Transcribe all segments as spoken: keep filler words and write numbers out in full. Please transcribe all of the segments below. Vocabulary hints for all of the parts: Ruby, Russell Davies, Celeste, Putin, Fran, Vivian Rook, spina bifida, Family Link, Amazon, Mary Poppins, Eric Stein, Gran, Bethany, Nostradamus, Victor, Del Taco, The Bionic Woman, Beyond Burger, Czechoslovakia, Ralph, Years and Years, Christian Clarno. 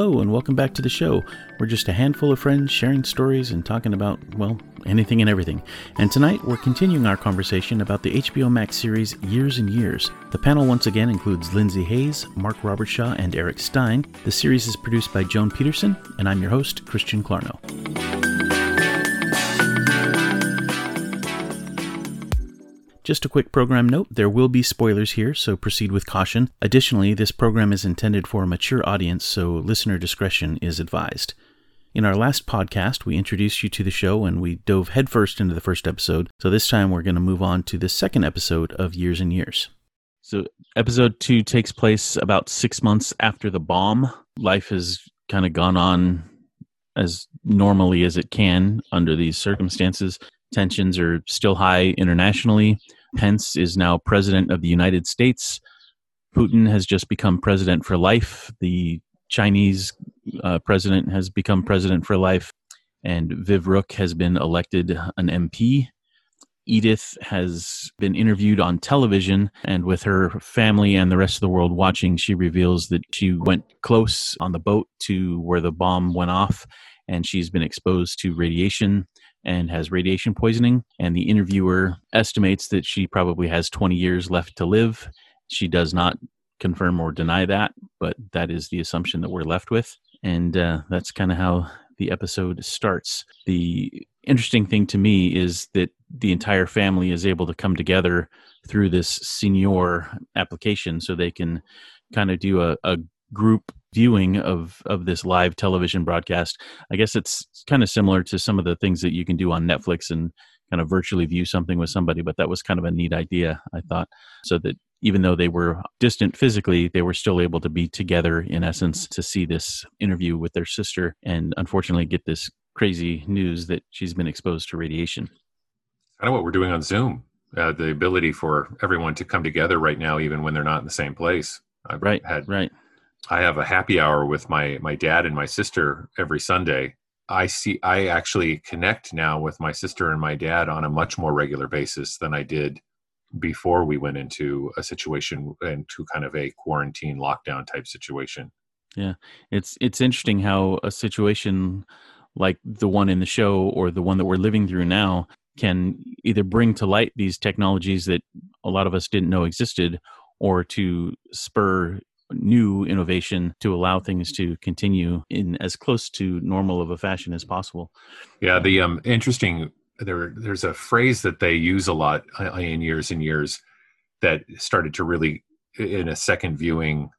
Hello and welcome back to the show. We're just a handful of friends sharing stories and talking about, well, anything and everything. And tonight we're continuing our conversation about the H B O Max series Years and Years. The panel once again includes Lindsay Hayes, Mark Robertshaw, and Eric Stein. The series is produced by Joan Peterson, and I'm your host, Christian Clarno. Just a quick program note, there will be spoilers here, so proceed with caution. Additionally, this program is intended for a mature audience, so listener discretion is advised. In our last podcast, we introduced you to the show and we dove headfirst into the first episode, so this time we're going to move on to the second episode of Years and Years. So episode two takes place about six months after the bomb. Life has kind of gone on as normally as it can under these circumstances. Tensions are still high internationally. Pence is now president of the United States. Putin has just become president for life. The Chinese uh, president has become president for life. And Viv Rook has been elected an M P. Edith has been interviewed on television, and with her family and the rest of the world watching, she reveals that she went close on the boat to where the bomb went off, and she's been exposed to radiation and has radiation poisoning, and the interviewer estimates that she probably has twenty years left to live. She does not confirm or deny that, but that is the assumption that we're left with, and uh, that's kind of how the episode starts. The interesting thing to me is that the entire family is able to come together through this senior application, so they can kind of do a, a group viewing of, of this live television broadcast. I guess it's kind of similar to some of the things that you can do on Netflix and kind of virtually view something with somebody, but that was kind of a neat idea, I thought, so that even though they were distant physically, they were still able to be together in essence to see this interview with their sister and unfortunately get this crazy news that she's been exposed to radiation. I know what we're doing on Zoom, uh, the ability for everyone to come together right now, even when they're not in the same place. I've right, had right. I have a happy hour with my, my dad and my sister every Sunday. I see, I actually connect now with my sister and my dad on a much more regular basis than I did before we went into a situation, into kind of a quarantine lockdown type situation. Yeah. It's, it's interesting how a situation like the one in the show or the one that we're living through now can either bring to light these technologies that a lot of us didn't know existed, or to spur new innovation to allow things to continue in as close to normal of a fashion as possible. Yeah, the um, interesting, there, there's a phrase that they use a lot in Years and Years that started to really, in a second viewing,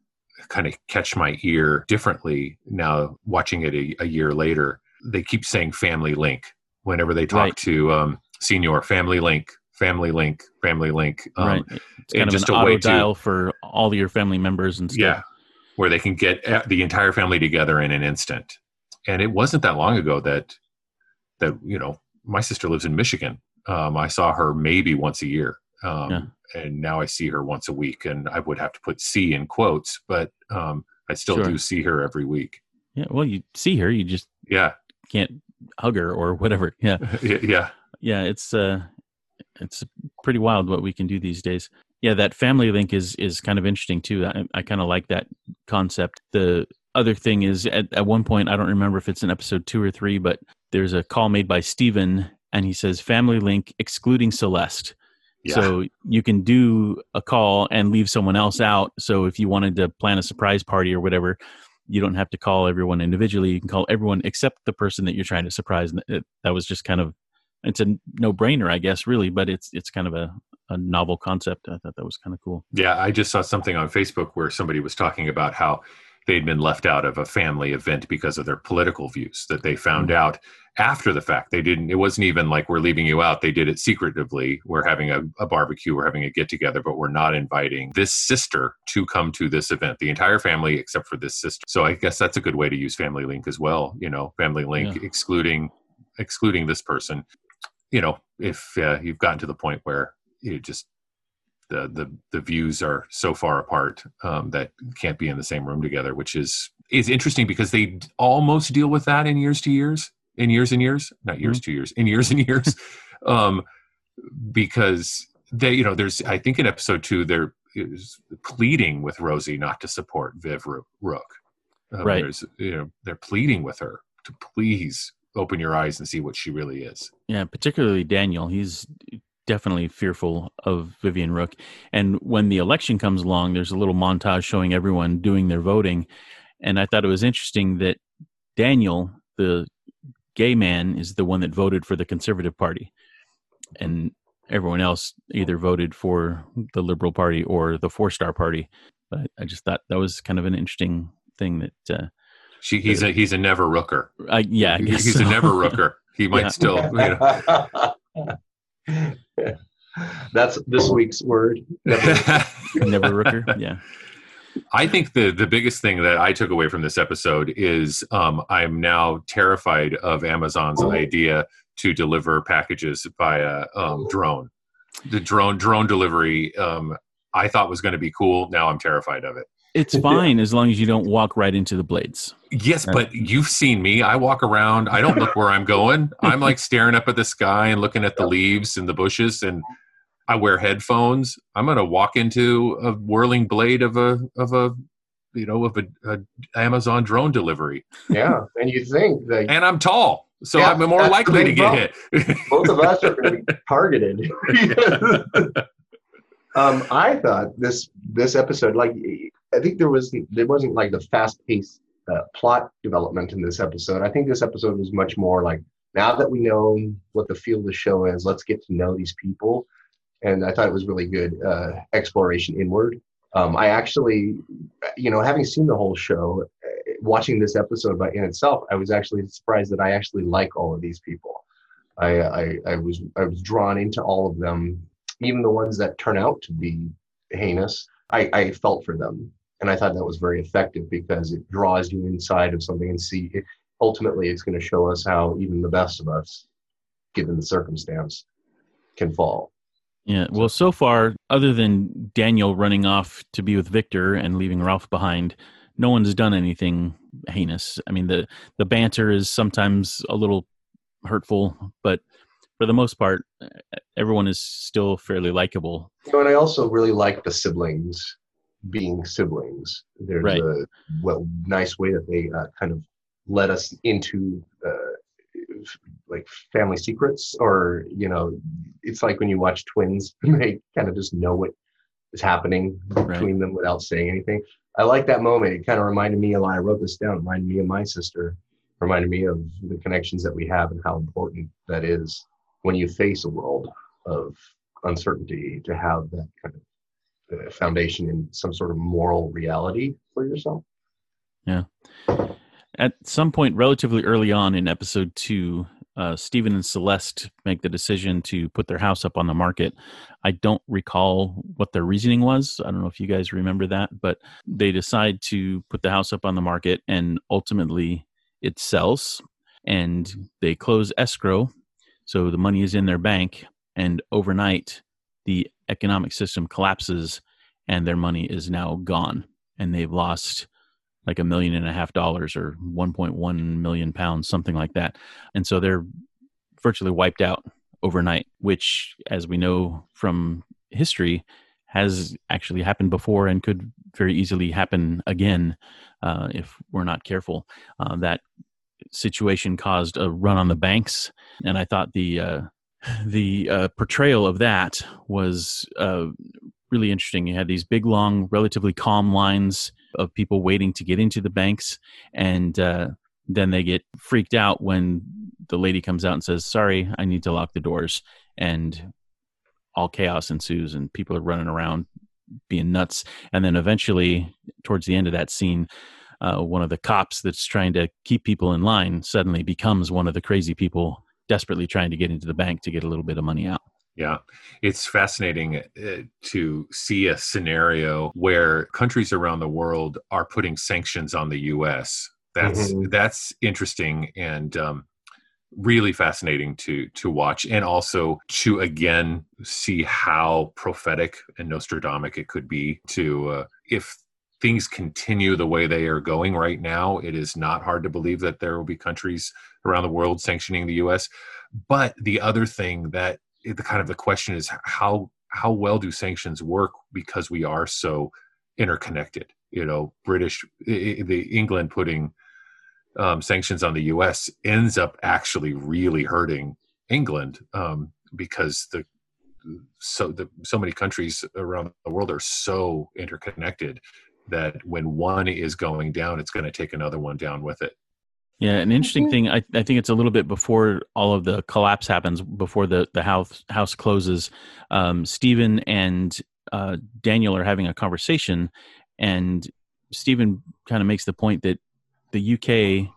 kind of catch my ear differently now watching it a, a year later. They keep saying family link whenever they talk right. to um, senior family link. Family link, family link. Um, right. It's kind of just an auto dial to, for all your family members and stuff. Yeah, where they can get the entire family together in an instant. And it wasn't that long ago that, that you know, my sister lives in Michigan. Um, I saw her maybe once a year. Um, yeah. And now I see her once a week. And I would have to put see in quotes, but um, I still sure. do see her every week. Yeah, well, you see her. You just yeah can't hug her or whatever. Yeah. yeah. Yeah, it's... Uh, It's pretty wild what we can do these days. Yeah, that family link is is kind of interesting too. I, I kind of like that concept. The other thing is at, at one point, I don't remember if it's in episode two or three, but there's a call made by Steven and he says, family link excluding Celeste. Yeah. So you can do a call and leave someone else out. So if you wanted to plan a surprise party or whatever, you don't have to call everyone individually. You can call everyone except the person that you're trying to surprise. And it, that was just kind of, it's a no-brainer, I guess, really, but it's it's kind of a, a novel concept. I thought that was kind of cool. Yeah, I just saw something on Facebook where somebody was talking about how they'd been left out of a family event because of their political views, that they found mm-hmm. out after the fact. They didn't. It wasn't even like, we're leaving you out. They did it secretively. We're having a, a barbecue. We're having a get-together, but we're not inviting this sister to come to this event, the entire family except for this sister. So I guess that's a good way to use Family Link as well. You know, Family Link yeah. excluding excluding this person. You know, if uh, you've gotten to the point where you just the the the views are so far apart um, that can't be in the same room together, which is is interesting because they almost deal with that in years to years, in years and years, not years mm-hmm. to years, in years and years, um, because they, you know, there's I think in episode two they're pleading with Rosie not to support Viv Rook, Um, right. There's, you know, they're pleading with her to please open your eyes and see what she really is. Yeah, particularly Daniel. He's definitely fearful of Vivian Rook. And when the election comes along, there's a little montage showing everyone doing their voting. And I thought it was interesting that Daniel, the gay man, is the one that voted for the Conservative Party. And everyone else either voted for the Liberal Party or the Four Star Party. But I just thought that was kind of an interesting thing that... Uh, She, he's a he's a never rooker. Uh, yeah, I guess he's so. a never rooker. He might yeah. still. You know. That's this week's word. Never, never rooker. Yeah. I think the the biggest thing that I took away from this episode is um, I'm now terrified of Amazon's oh. idea to deliver packages via um, drone. The drone drone delivery um, I thought was going to be cool. Now I'm terrified of it. It's fine as long as you don't walk right into the blades. Yes, but you've seen me. I walk around. I don't look where I'm going. I'm like staring up at the sky and looking at the leaves and the bushes, and I wear headphones. I'm going to walk into a whirling blade of a of a you know, of a, a Amazon drone delivery. Yeah, and you think that And I'm tall. So yeah, I'm more likely to get both. hit. Both of us are going to be targeted. um, I thought this this episode like I think there was there wasn't like the fast-paced uh, plot development in this episode. I think this episode was much more like, now that we know what the feel of the show is, let's get to know these people. And I thought it was really good uh, exploration inward. Um, I actually, you know, having seen the whole show, uh, watching this episode by in itself, I was actually surprised that I actually like all of these people. I, I I was I was drawn into all of them, even the ones that turn out to be heinous. I, I felt for them. And I thought that was very effective because it draws you inside of something and see it. Ultimately, it's going to show us how even the best of us, given the circumstance, can fall. Yeah. Well, so far, other than Daniel running off to be with Victor and leaving Ralph behind, no one's done anything heinous. I mean, the, the banter is sometimes a little hurtful, but for the most part, everyone is still fairly likable. You know, and I also really like the siblings. being siblings. There's right. a well, nice way that they uh, kind of let us into uh, f- like family secrets, or, you know, it's like when you watch twins, they kind of just know what is happening right. between them without saying anything. I like that moment. It kind of reminded me of, I wrote this down, reminded me of my sister, reminded me of the connections that we have and how important that is when you face a world of uncertainty to have that kind of foundation in some sort of moral reality for yourself. Yeah. At some point relatively early on in episode two, uh, Steven and Celeste make the decision to put their house up on the market. I don't recall what their reasoning was. I don't know if you guys remember that, but they decide to put the house up on the market and ultimately it sells and they close escrow. So the money is in their bank, and overnight the economic system collapses and their money is now gone, and they've lost like a million and a half dollars or one point one million pounds, something like that. And so they're virtually wiped out overnight, which, as we know from history, has actually happened before and could very easily happen again uh, if we're not careful. Uh, that situation caused a run on the banks. And I thought the, uh, The uh, portrayal of that was uh, really interesting. You had these big, long, relatively calm lines of people waiting to get into the banks, and uh, then they get freaked out when the lady comes out and says, "Sorry, I need to lock the doors," and all chaos ensues, and people are running around being nuts. And then eventually, towards the end of that scene, uh, one of the cops that's trying to keep people in line suddenly becomes one of the crazy people desperately trying to get into the bank to get a little bit of money out. Yeah. It's fascinating uh, to see a scenario where countries around the world are putting sanctions on the U S. That's, mm-hmm. that's interesting and um, really fascinating to, to watch, and also to, again, see how prophetic and Nostradamus it could be to, uh, if things continue the way they are going right now, it is not hard to believe that there will be countries around the world sanctioning the U S. But the other thing that it, the kind of the question is, how how well do sanctions work, because we are so interconnected? you know, British, the England putting um, sanctions on the U S ends up actually really hurting England um, because the so the so many countries around the world are so interconnected that when one is going down, it's going to take another one down with it. Yeah, an interesting thing. I, I think it's a little bit before all of the collapse happens, before the the house house closes. Um, Steven and uh, Daniel are having a conversation, and Steven kind of makes the point that the U K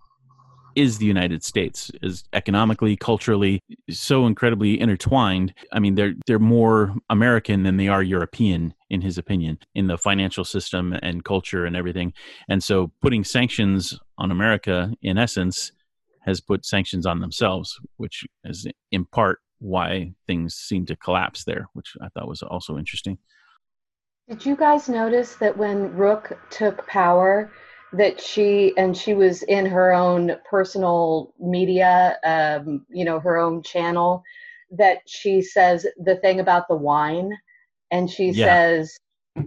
is the United States, is economically, culturally, so incredibly intertwined. I mean, they're they're more American than they are European, in his opinion, in the financial system and culture and everything. And so putting sanctions on America, in essence, has put sanctions on themselves, which is in part why things seem to collapse there, which I thought was also interesting. Did you guys notice that when Rook took power, that she, and she was in her own personal media, um, you know, her own channel, that she says the thing about the wine, and she yeah. says,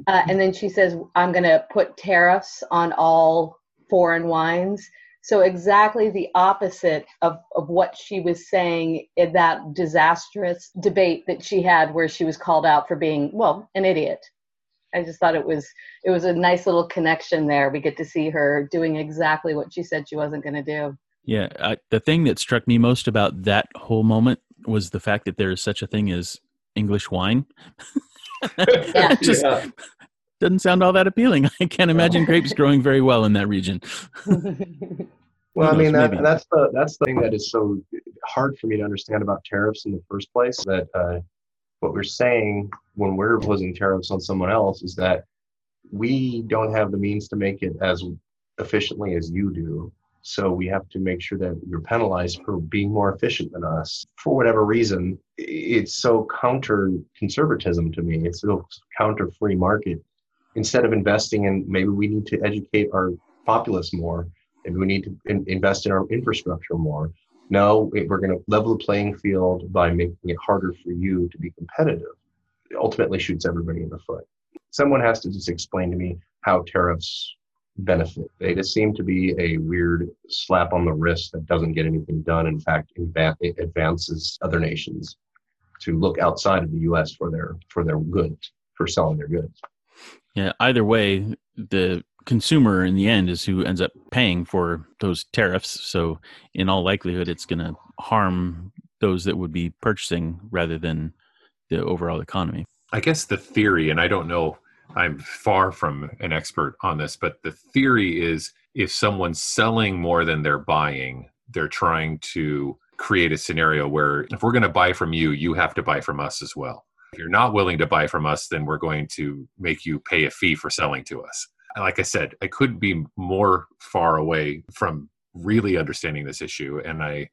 uh, and then she says, I'm going to put tariffs on all foreign wines. So exactly the opposite of, of what she was saying in that disastrous debate that she had where she was called out for being, well, an idiot. I just thought it was it was a nice little connection there. We get to see her doing exactly what she said she wasn't going to do. Yeah, I, the thing that struck me most about that whole moment was the fact that there is such a thing as English wine. Yeah. just yeah. Doesn't sound all that appealing. I can't imagine grapes growing very well in that region. Well, I mean, that, that's the that's the thing that is so hard for me to understand about tariffs in the first place. That. Uh, What we're saying when we're imposing tariffs on someone else is that we don't have the means to make it as efficiently as you do. So we have to make sure that you're penalized for being more efficient than us. For whatever reason, it's so counter-conservatism to me. It's so counter-free market. Instead of investing in, maybe we need to educate our populace more. Maybe we need to in- invest in our infrastructure more. No, we're going to level the playing field by making it harder for you to be competitive. It ultimately shoots everybody in the foot. Someone has to just explain to me how tariffs benefit. They just seem to be a weird slap on the wrist that doesn't get anything done. In fact, it advances other nations to look outside of the U S for their for their goods, for selling their goods. Yeah, either way, the consumer in the end is who ends up paying for those tariffs. So in all likelihood, it's going to harm those that would be purchasing rather than the overall economy. I guess the theory, and I don't know, I'm far from an expert on this, but the theory is if someone's selling more than they're buying, they're trying to create a scenario where if we're going to buy from you, you have to buy from us as well. If you're not willing to buy from us, then we're going to make you pay a fee for selling to us. Like I said, I couldn't be more far away from really understanding this issue. And I,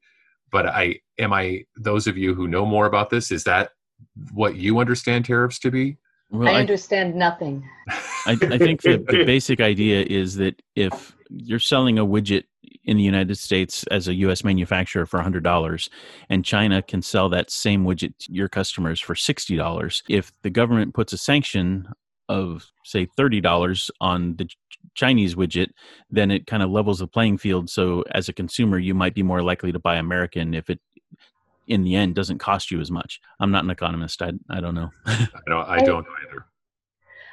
but I, am I, those of you who know more about this, is that what you understand tariffs to be? Well, I understand I, nothing. I, I think the, the basic idea is that if you're selling a widget in the United States as a U S manufacturer for one hundred dollars and China can sell that same widget to your customers for sixty dollars, if the government puts a sanction of say thirty dollars on the Chinese widget, then it kind of levels the playing field. So as a consumer, you might be more likely to buy American if it, in the end, doesn't cost you as much. I'm not an economist. I I don't know. I don't, I don't know either.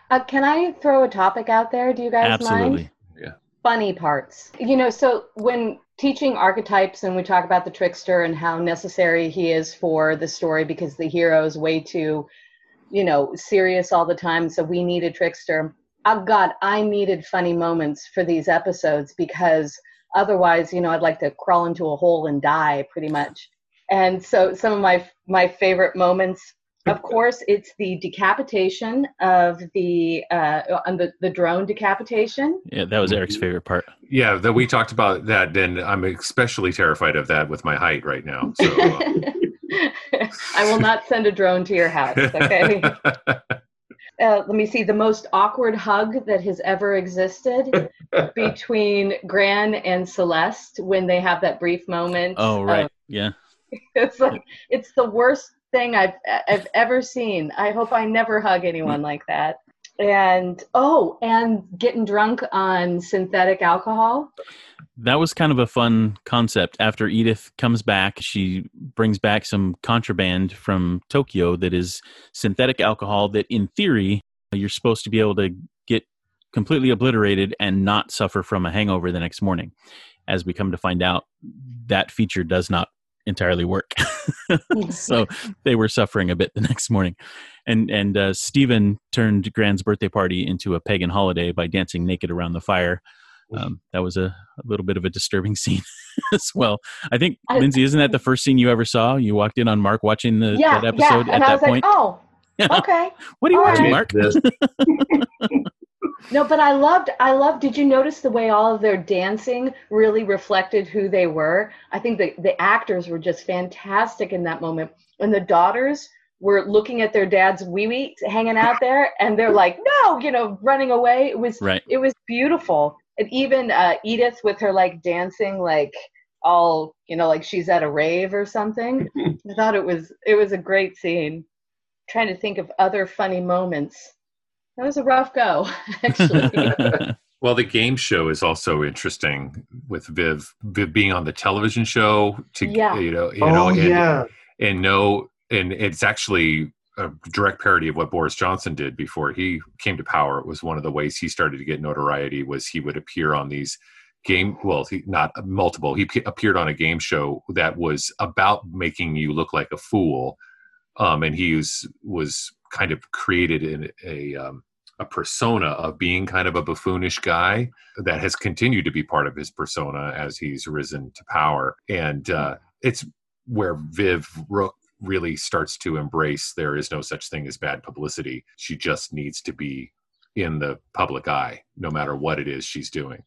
Uh, can I throw a topic out there? Do you guys Absolutely. mind? Absolutely. Yeah. Funny parts. You know, so when teaching archetypes and we talk about the trickster and how necessary he is for the story because the hero is way too, you know, serious all the time. So we need a trickster. Oh God, I needed funny moments for these episodes because otherwise, you know, I'd like to crawl into a hole and die pretty much. And so some of my, my favorite moments, of course, it's the decapitation of the, uh, on the, the drone decapitation. Yeah. That was Eric's favorite part. Yeah. That we talked about that. And I'm especially terrified of that with my height right now. So, uh... I will not send a drone to your house, okay? uh, let me see. The most awkward hug that has ever existed between Gran and Celeste when they have that brief moment. Oh, right. Um, yeah. It's like, it's the worst thing I've I've ever seen. I hope I never hug anyone like that. And, oh, and getting drunk on synthetic alcohol. That was kind of a fun concept. After Edith comes back, she brings back some contraband from Tokyo that is synthetic alcohol that, in theory, you're supposed to be able to get completely obliterated and not suffer from a hangover the next morning. As we come to find out, that feature does not entirely work. So they were suffering a bit the next morning. And and uh, Steven turned Gran's birthday party into a pagan holiday by dancing naked around the fire. Um, that was a, a little bit of a disturbing scene as well. I think, I, Lindsay, isn't that the first scene you ever saw? You walked in on Mark watching the, yeah, that episode yeah. at that point? Yeah, and I was like, point. oh, okay. What are you all watching, right. Mark? No, but I loved, I loved, did you notice the way all of their dancing really reflected who they were? I think the, the actors were just fantastic in that moment. And the daughters were looking at their dad's wee-wee hanging out there, and they're like, no, you know, running away. It was, right. It was beautiful. And even uh, Edith with her, like, dancing, like, all, you know, like she's at a rave or something. I thought it was, it was a great scene. I'm trying to think of other funny moments. That was a rough go, actually. Well, the game show is also interesting with Viv, Viv being on the television show. To yeah. you know, you oh, know, and, yeah. and no, and it's actually a direct parody of what Boris Johnson did before he came to power. It was one of the ways he started to get notoriety was he would appear on these game. Well, he, not multiple. He p- appeared on a game show that was about making you look like a fool, um, and he was was. kind of created in a um, a persona of being kind of a buffoonish guy that has continued to be part of his persona as he's risen to power. And uh, it's where Viv Rook really starts to embrace there is no such thing as bad publicity. She just needs to be in the public eye, no matter what it is she's doing.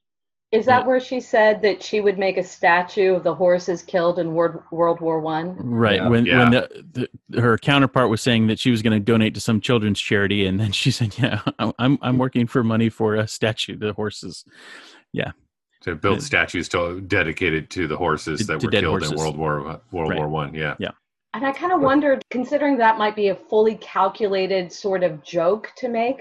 Is that where she said that she would make a statue of the horses killed in World World War One? Right. Yeah. When yeah. when the, the, her counterpart was saying that she was going to donate to some children's charity, and then she said, "Yeah, I'm I'm working for money for a statue to the horses." Yeah. To build and, statues to, dedicated to the horses to, that were killed horses. in World War World right. War One. Yeah. Yeah. And I kind of wondered, considering that might be a fully calculated sort of joke to make.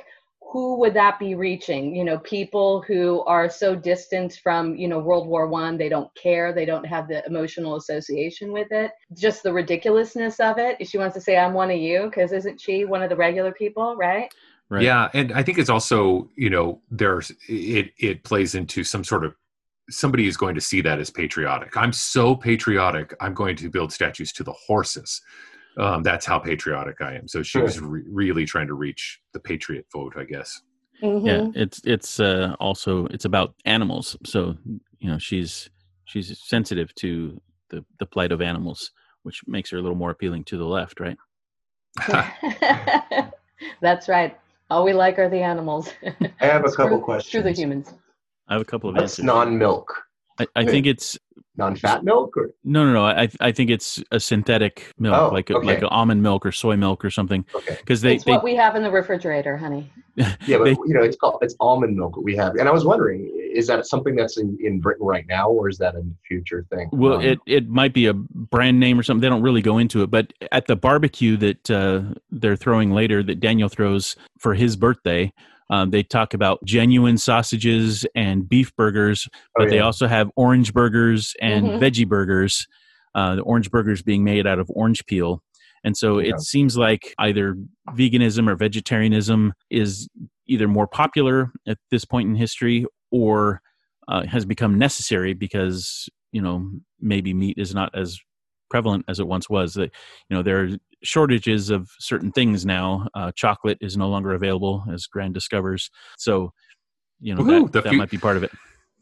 Who would that be reaching? You know, people who are so distant from, you know, World War One, they don't care. They don't have the emotional association with it. Just the ridiculousness of it. She wants to say, I'm one of you, because isn't she one of the regular people, right? Right. Yeah. And I think it's also, you know, there's, it, it plays into some sort of, somebody is going to see that as patriotic. I'm so patriotic. I'm going to build statues to the horses. Um, that's how patriotic I am. So she was re- really trying to reach the patriot vote, I guess. Mm-hmm. Yeah, it's it's uh, also it's about animals. So you know, she's she's sensitive to the, the plight of animals, which makes her a little more appealing to the left, right? That's right. All we like are the animals. I have a couple through, questions. Through the humans. I have a couple of What's answers. Non-milk. I, I think it's non-fat milk, or no, no, no. I I think it's a synthetic milk, oh, like a, okay. like a almond milk or soy milk or something. Because okay. it's they, what we have in the refrigerator, honey. Yeah, but they, you know, it's called it's almond milk that we have. And I was wondering, is that something that's in, in Britain right now, or is that a future thing? Well, um, it it might be a brand name or something. They don't really go into it, but at the barbecue that uh, they're throwing later, that Daniel throws for his birthday. Um, they talk about genuine sausages and beef burgers, but oh, yeah. they also have orange burgers and mm-hmm. veggie burgers, uh, the orange burgers being made out of orange peel. And so yeah. it seems like either veganism or vegetarianism is either more popular at this point in history or uh, has become necessary because, you know, maybe meat is not as prevalent as it once was. That, you know, there are shortages of certain things now. Uh, chocolate is no longer available, as Gran discovers. So, you know, Ooh, that, that fu- might be part of it.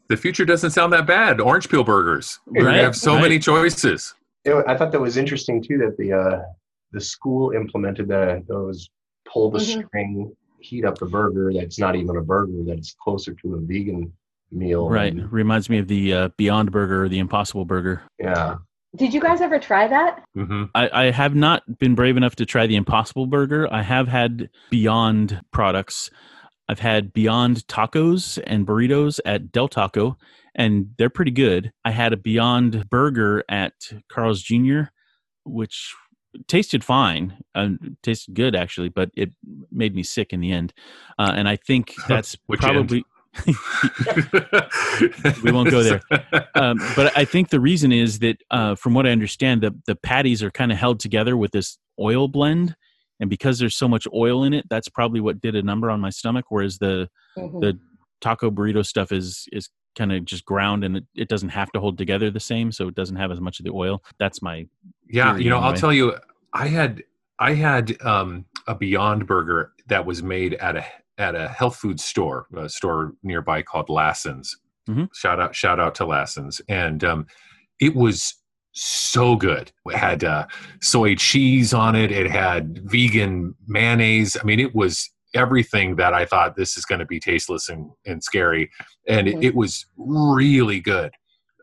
The future doesn't sound that bad. Orange peel burgers. Right? We have so right. many choices. You know, I thought that was interesting, too, that the uh, the school implemented the, those pull the mm-hmm. string, heat up the burger. That's not even a burger. That's closer to a vegan meal. Right. And, reminds me of the uh, Beyond Burger, or the Impossible Burger. Yeah. Did you guys ever try that? Mm-hmm. I, I have not been brave enough to try the Impossible Burger. I have had Beyond products. I've had Beyond tacos and burritos at Del Taco, and they're pretty good. I had a Beyond Burger at Carl's Junior, which tasted fine, uh, tasted good actually, but it made me sick in the end. Uh, and I think that's probably we won't go there. Um, but I think the reason is that, uh, from what I understand, the the patties are kind of held together with this oil blend, and because there's so much oil in it, that's probably what did a number on my stomach. Whereas the mm-hmm. the taco burrito stuff is is kind of just ground, and it, it doesn't have to hold together the same, so it doesn't have as much of the oil. That's my yeah. You know, anyway. I'll tell you, I had I had um, a Beyond Burger that was made at a at a health food store, a store nearby called Lassen's. Mm-hmm. Shout out shout out to Lassen's, and um, it was so good. It had uh, soy cheese on it. It had vegan mayonnaise. I mean, it was everything that I thought this is going to be tasteless and, and scary. And it, it was really good,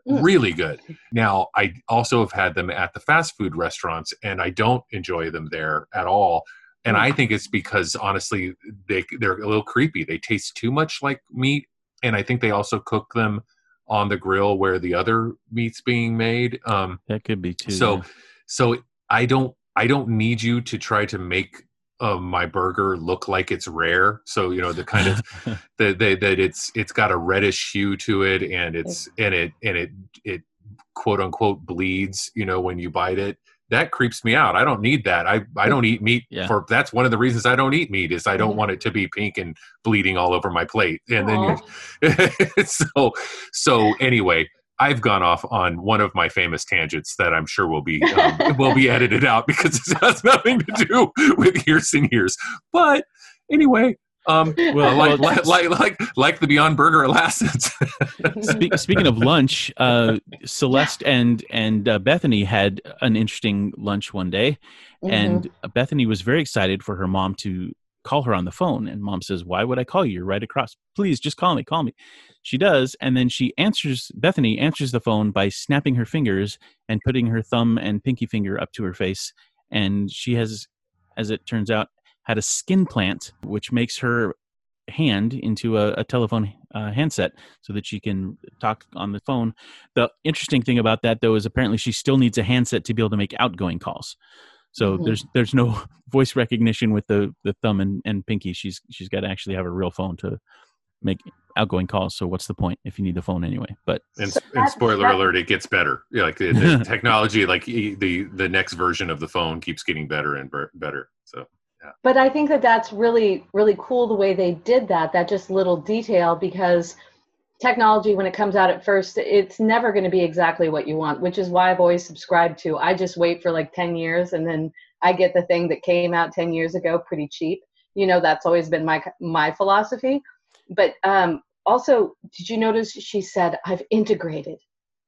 really good. Now, I also have had them at the fast food restaurants, and I don't enjoy them there at all. And I think it's because, honestly, they, they're a little creepy. They taste too much like meat. And I think they also cook them on the grill where the other meat's being made. Um, that could be too. So, yeah. so I don't, I don't need you to try to make Uh, my burger look like it's rare. So, you know, the kind of the, the, that it's it's got a reddish hue to it, and it's and it and it it quote unquote bleeds, you know, when you bite it. That creeps me out. I don't need that. I, I don't eat meat yeah. for that's one of the reasons I don't eat meat, is I don't mm-hmm. want it to be pink and bleeding all over my plate. And Aww. then you, so so anyway, I've gone off on one of my famous tangents that I'm sure will be um, will be edited out because it has nothing to do with Years and Years. But anyway, um, well, like, like like like like the Beyond Burger at Lassen's. Spe- speaking of lunch, uh, Celeste and and uh, Bethany had an interesting lunch one day, mm-hmm. and Bethany was very excited for her mom to call her on the phone, and Mom says, "Why would I call you? You're right across. Please just call me, call me." She does, and then she answers, Bethany answers the phone by snapping her fingers and putting her thumb and pinky finger up to her face, and she has, as it turns out, had a skin plant, which makes her hand into a, a telephone uh, handset so that she can talk on the phone. The interesting thing about that, though, is apparently she still needs a handset to be able to make outgoing calls. So mm-hmm. there's there's no voice recognition with the, the thumb and, and pinky. She's she's got to actually have a real phone to make outgoing calls. So what's the point if you need the phone anyway? But and, so and spoiler that, alert, it gets better. Like the, the technology, like the the next version of the phone keeps getting better and better. So yeah. But I think that that's really really cool the way they did that. That just little detail, because technology, when it comes out at first, it's never going to be exactly what you want, which is why I've always subscribed to, I just wait for like ten years and then I get the thing that came out ten years ago pretty cheap. You know, that's always been my my philosophy. But um, also, did you notice she said, "I've integrated"?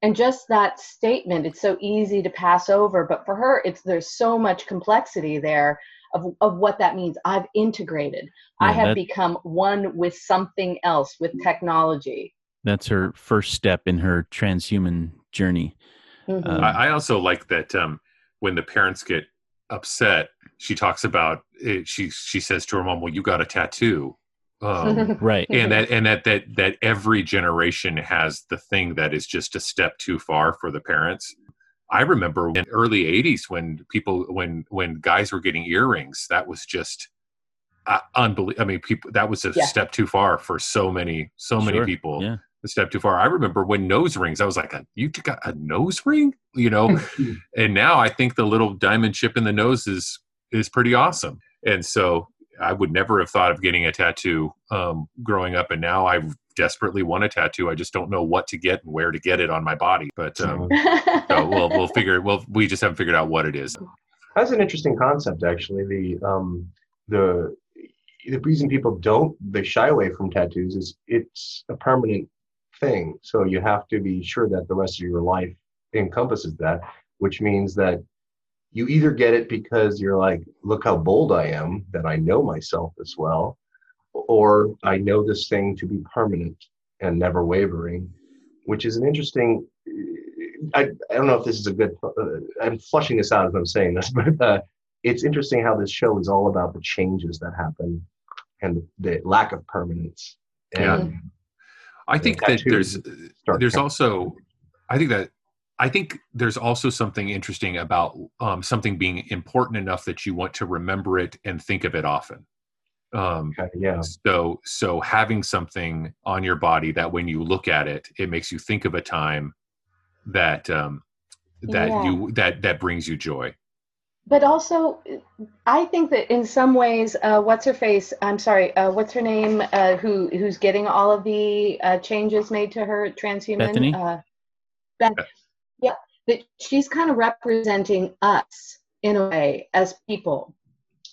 And just that statement, it's so easy to pass over. But for her, it's there's so much complexity there of of what that means. I've integrated. Yeah, I have that... become one with something else, with technology. That's her first step in her transhuman journey. Mm-hmm. Um, I also like that um, when the parents get upset, she talks about it, she she says to her mom, "Well, you got a tattoo," um, right? And that and that that that every generation has the thing that is just a step too far for the parents. I remember in the early eighties when people when when guys were getting earrings, that was just uh, unbelievable. I mean, people that was a yeah. step too far for so many so sure. many people. Yeah. A step too far. I remember when nose rings, I was like, you got a nose ring, you know? And now I think the little diamond chip in the nose is, is pretty awesome. And so I would never have thought of getting a tattoo um, growing up. And now I desperately want a tattoo. I just don't know what to get and where to get it on my body. But um, so we'll, we'll figure it. Well, we just haven't figured out what it is. That's an interesting concept, actually. The, um, the, the reason people don't, they shy away from tattoos is it's a permanent thing. So you have to be sure that the rest of your life encompasses that, which means that you either get it because you're like, look how bold I am that I know myself as well, or I know this thing to be permanent and never wavering, which is an interesting, I, I don't know if this is a good, uh, I'm flushing this out as I'm saying this, but uh, it's interesting how this show is all about the changes that happen and the, the lack of permanence. And, yeah. I think that there's, there's also, I think that I think there's also something interesting about um, something being important enough that you want to remember it and think of it often. Um, uh, yeah. So, so having something on your body that when you look at it, it makes you think of a time that um, that yeah. you that that brings you joy. But also, I think that in some ways, uh, what's her face? I'm sorry, uh, what's her name? Uh, who who's getting all of the uh, changes made to her transhuman? Bethany. Uh, Beth- yeah. yeah, that she's kind of representing us in a way as people.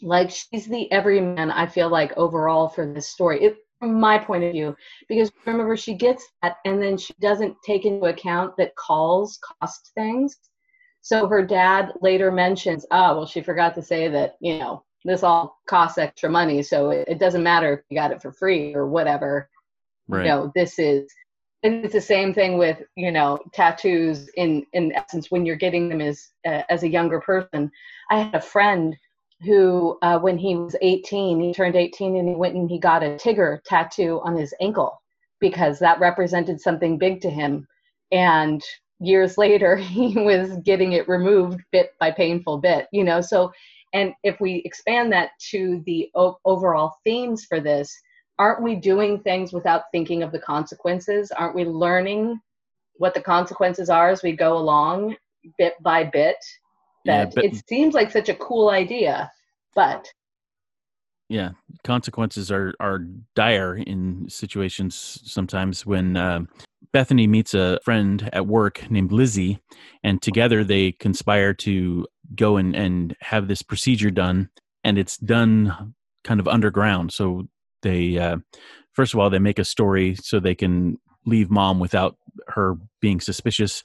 Like, she's the everyman, I feel like, overall for this story, it, from my point of view, because remember, she gets that, and then she doesn't take into account that calls cost things. So her dad later mentions, oh, well, she forgot to say that, you know, this all costs extra money, so it, it doesn't matter if you got it for free or whatever. Right. You know, this is, and it's the same thing with, you know, tattoos in, in essence, when you're getting them as, uh, as a younger person. I had a friend who, uh, when he was eighteen, he turned eighteen and he went and he got a tiger tattoo on his ankle because that represented something big to him. And years later, he was getting it removed bit by painful bit, you know. So, and if we expand that to the o- overall themes for this, aren't we doing things without thinking of the consequences? Aren't we learning what the consequences are as we go along bit by bit? That yeah, but, it seems like such a cool idea, but yeah, consequences are, are dire in situations sometimes. When uh, Bethany meets a friend at work named Lizzie, and together they conspire to go and, and have this procedure done, and it's done kind of underground. So they uh, first of all, they make a story so they can leave mom without her being suspicious.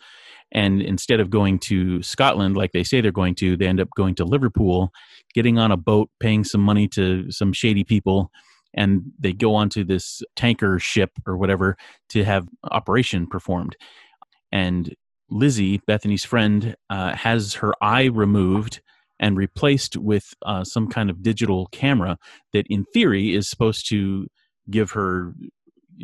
And instead of going to Scotland, like they say they're going to, they end up going to Liverpool, getting on a boat, paying some money to some shady people, and they go onto this tanker ship or whatever to have operation performed. And Lizzie, Bethany's friend, uh, has her eye removed and replaced with uh, some kind of digital camera that, in theory, is supposed to give her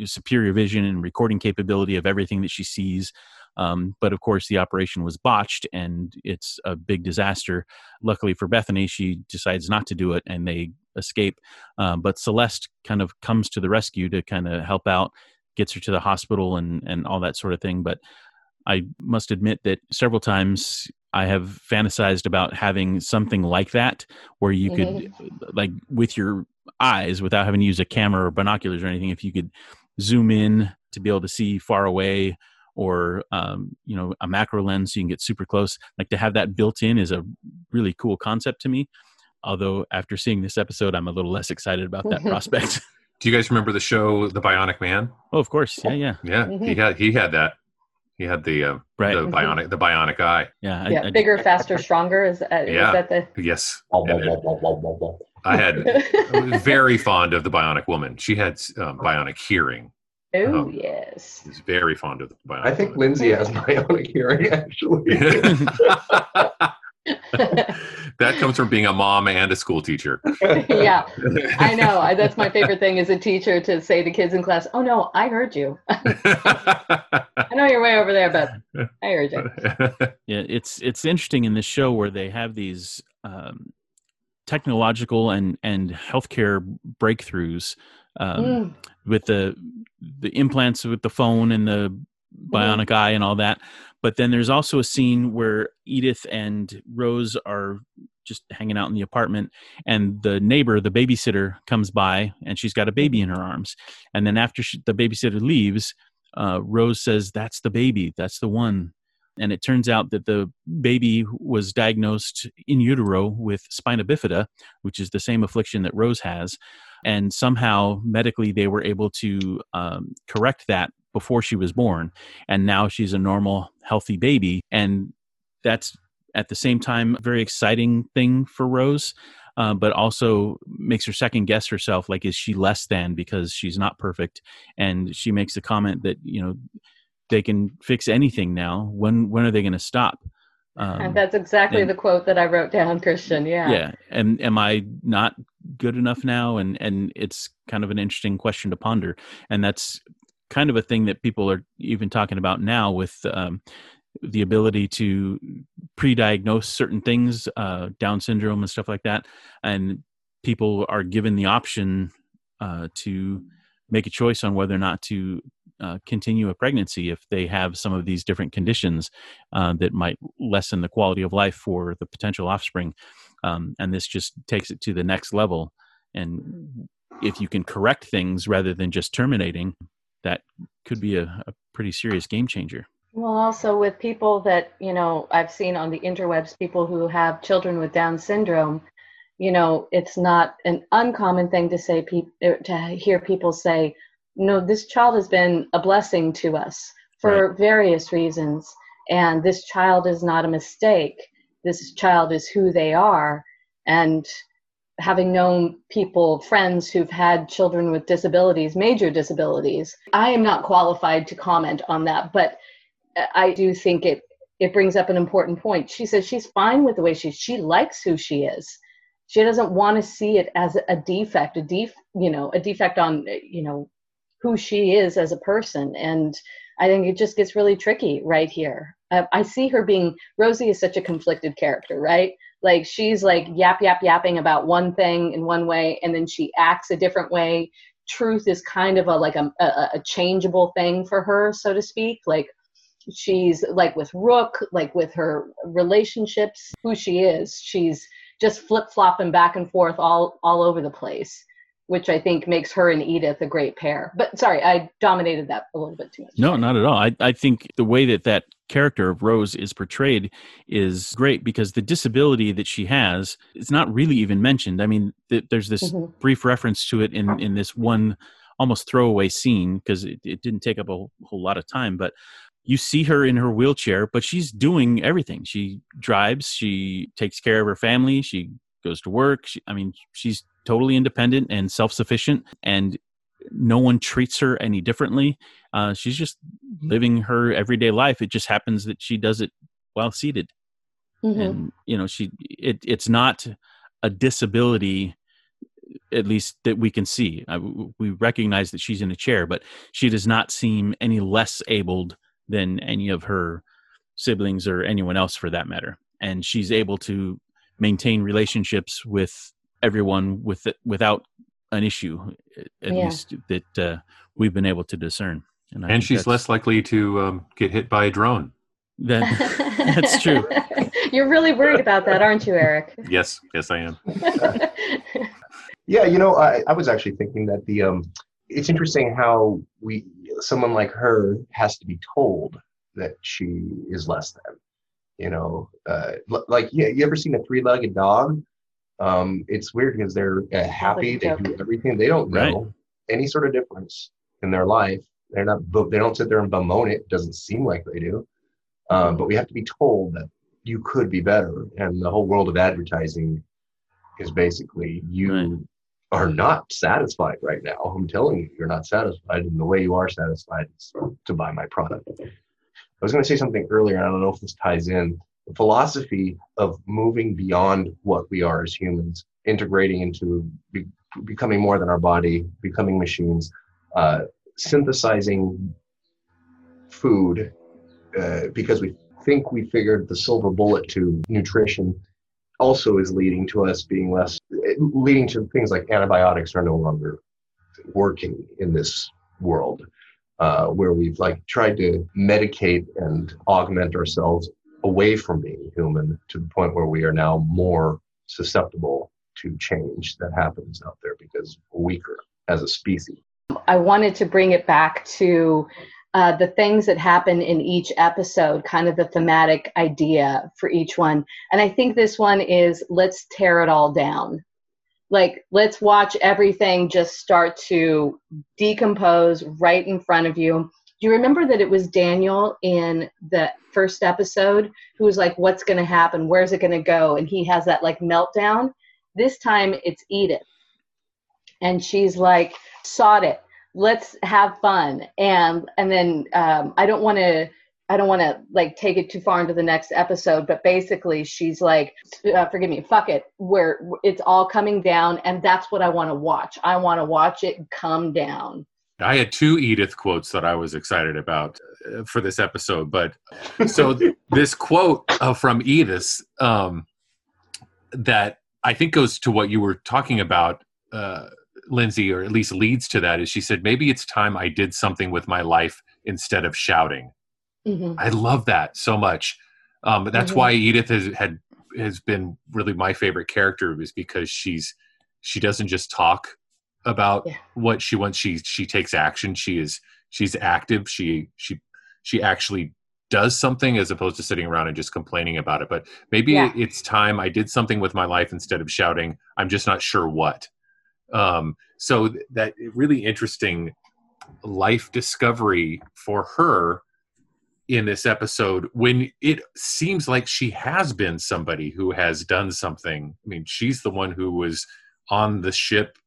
superior vision and recording capability of everything that she sees. Um, but of course, the operation was botched, and it's a big disaster. Luckily for Bethany, she decides not to do it, and they escape. Uh, but Celeste kind of comes to the rescue to kind of help out, gets her to the hospital, and and all that sort of thing. But I must admit that several times I have fantasized about having something like that, where you could, like, with your eyes, without having to use a camera or binoculars or anything, if you could zoom in to be able to see far away. Or, um, you know, a macro lens so you can get super close. Like, to have that built in is a really cool concept to me. Although after seeing this episode, I'm a little less excited about that prospect. Do you guys remember the show, The Bionic Man? Oh, of course. Yeah, yeah. Yeah, mm-hmm. he had he had that. He had the uh, right. the mm-hmm. bionic the bionic eye. Yeah, I, yeah. I, bigger, I, faster, stronger. Is, uh, yeah. Is that the? Yes. I had I was very fond of The Bionic Woman. She had um, bionic hearing. Oh, um, yes. He's very fond of the bionic. I think Lindsay has bionic hearing, actually. That comes from being a mom and a school teacher. Yeah, I know. I, that's my favorite thing as a teacher, to say to kids in class, oh, no, I heard you. I know you're way over there, but I heard you. Yeah, it's it's interesting in this show where they have these um, technological and, and healthcare breakthroughs. Um, mm. With the the implants, with the phone and the bionic mm. eye and all that. But then there's also a scene where Edith and Rose are just hanging out in the apartment, and the neighbor, the babysitter, comes by, and she's got a baby in her arms. And then after she, the babysitter leaves, uh, Rose says, "That's the baby. That's the one." And it turns out that the baby was diagnosed in utero with spina bifida, which is the same affliction that Rose has. And somehow medically they were able to um, correct that before she was born. And now she's a normal, healthy baby. And that's at the same time a very exciting thing for Rose, uh, but also makes her second guess herself. Like, is she less than because she's not perfect? And she makes the comment that, you know, they can fix anything now. When when are they going to stop? Um, and that's exactly and, the quote that I wrote down, Christian. Yeah. Yeah. And am I not good enough now? And and it's kind of an interesting question to ponder. And that's kind of a thing that people are even talking about now with um, the ability to pre-diagnose certain things, uh, Down syndrome and stuff like that. And people are given the option uh, to make a choice on whether or not to uh, continue a pregnancy if they have some of these different conditions uh, that might lessen the quality of life for the potential offspring. Um, and this just takes it to the next level. And if you can correct things rather than just terminating, that could be a, a pretty serious game changer. Well, also with people that, you know, I've seen on the interwebs, people who have children with Down syndrome, you know, it's not an uncommon thing to say, pe- to hear people say, no, this child has been a blessing to us for right. various reasons. And this child is not a mistake. This child is who they are. And having known people, friends who've had children with disabilities, major disabilities, I am not qualified to comment on that, but I do think it, it brings up an important point. She says she's fine with the way she, she likes who she is. She doesn't want to see it as a defect, a def, you know, a defect on, you know, who she is as a person. And I think it just gets really tricky right here. Uh, I see her being, Rosie is such a conflicted character, right? Like she's like yap, yap, yapping about one thing in one way, and then she acts a different way. Truth is kind of a, like a, a, a changeable thing for her, so to speak. Like, she's like with Rook, like with her relationships, who she is, she's just flip-flopping back and forth all, all over the place, which I think makes her and Edith a great pair. But sorry, I dominated that a little bit too much. No, not at all. I, I think the way that that character of Rose is portrayed is great because the disability that she has, it's not really even mentioned. I mean, th- there's this mm-hmm. brief reference to it in, in this one almost throwaway scene because it, it didn't take up a whole, whole lot of time, but you see her in her wheelchair, but she's doing everything. She drives, she takes care of her family, she goes to work. She, I mean, she's totally independent and self-sufficient, and no one treats her any differently. Uh, she's just living her everyday life. It just happens that she does it while seated. Mm-hmm. And, you know, she it, it's not a disability, at least that we can see. I, we recognize that she's in a chair, but she does not seem any less abled than any of her siblings or anyone else for that matter. And she's able to maintain relationships with everyone with without an issue, at yeah. least that uh, we've been able to discern. And, I and she's less likely to um, get hit by a drone. That, that's true. You're really worried about that, aren't you, Eric? Yes. Yes, I am. Yeah, you know, I, I was actually thinking that the... Um, it's interesting how we, someone like her has to be told that she is less than, you know, uh, l- like, yeah, you ever seen a three-legged dog? Um, it's weird because they're uh, happy. They do everything. They don't know right. any sort of difference in their life. They're not, they don't sit there and bemoan it. It doesn't seem like they do. Um, but we have to be told that you could be better. And the whole world of advertising is basically you right. are not satisfied right now. I'm telling you, you're not satisfied. And the way you are satisfied is to buy my product. I was going to say something earlier, and I don't know if this ties in. The philosophy of moving beyond what we are as humans, integrating into be- becoming more than our body, becoming machines, uh, synthesizing food, uh, because we think we figured the silver bullet to nutrition, also is leading to us being less, leading to things like antibiotics are no longer working in this world, uh, where we've like tried to medicate and augment ourselves away from being human to the point where we are now more susceptible to change that happens out there because we're weaker as a species. I wanted to bring it back to Uh, the things that happen in each episode, kind of the thematic idea for each one. And I think this one is, let's tear it all down. Like, let's watch everything just start to decompose right in front of you. Do you remember that it was Daniel in the first episode who was like, what's going to happen? Where's it going to go? And he has that like meltdown. This time it's Edith. And she's like, sod it. Let's have fun. And, and then, um, I don't want to, I don't want to like take it too far into the next episode, but basically she's like, uh, forgive me, fuck it. We're, it's all coming down. And that's what I want to watch. I want to watch it come down. I had two Edith quotes that I was excited about for this episode. But so this quote uh, from Edith um, that I think goes to what you were talking about, uh, Lindsay, or at least leads to that, is she said, maybe it's time I did something with my life instead of shouting. Mm-hmm. I love that so much. Um, but that's mm-hmm. why Edith has had has been really my favorite character, is because she's she doesn't just talk about yeah. what she wants. She she takes action. She is she's active. She she she actually does something, as opposed to sitting around and just complaining about it. But maybe yeah. it's time I did something with my life instead of shouting. I'm just not sure what. Um, so th- that really interesting life discovery for her in this episode, when it seems like she has been somebody who has done something. I mean, she's the one who was on the ship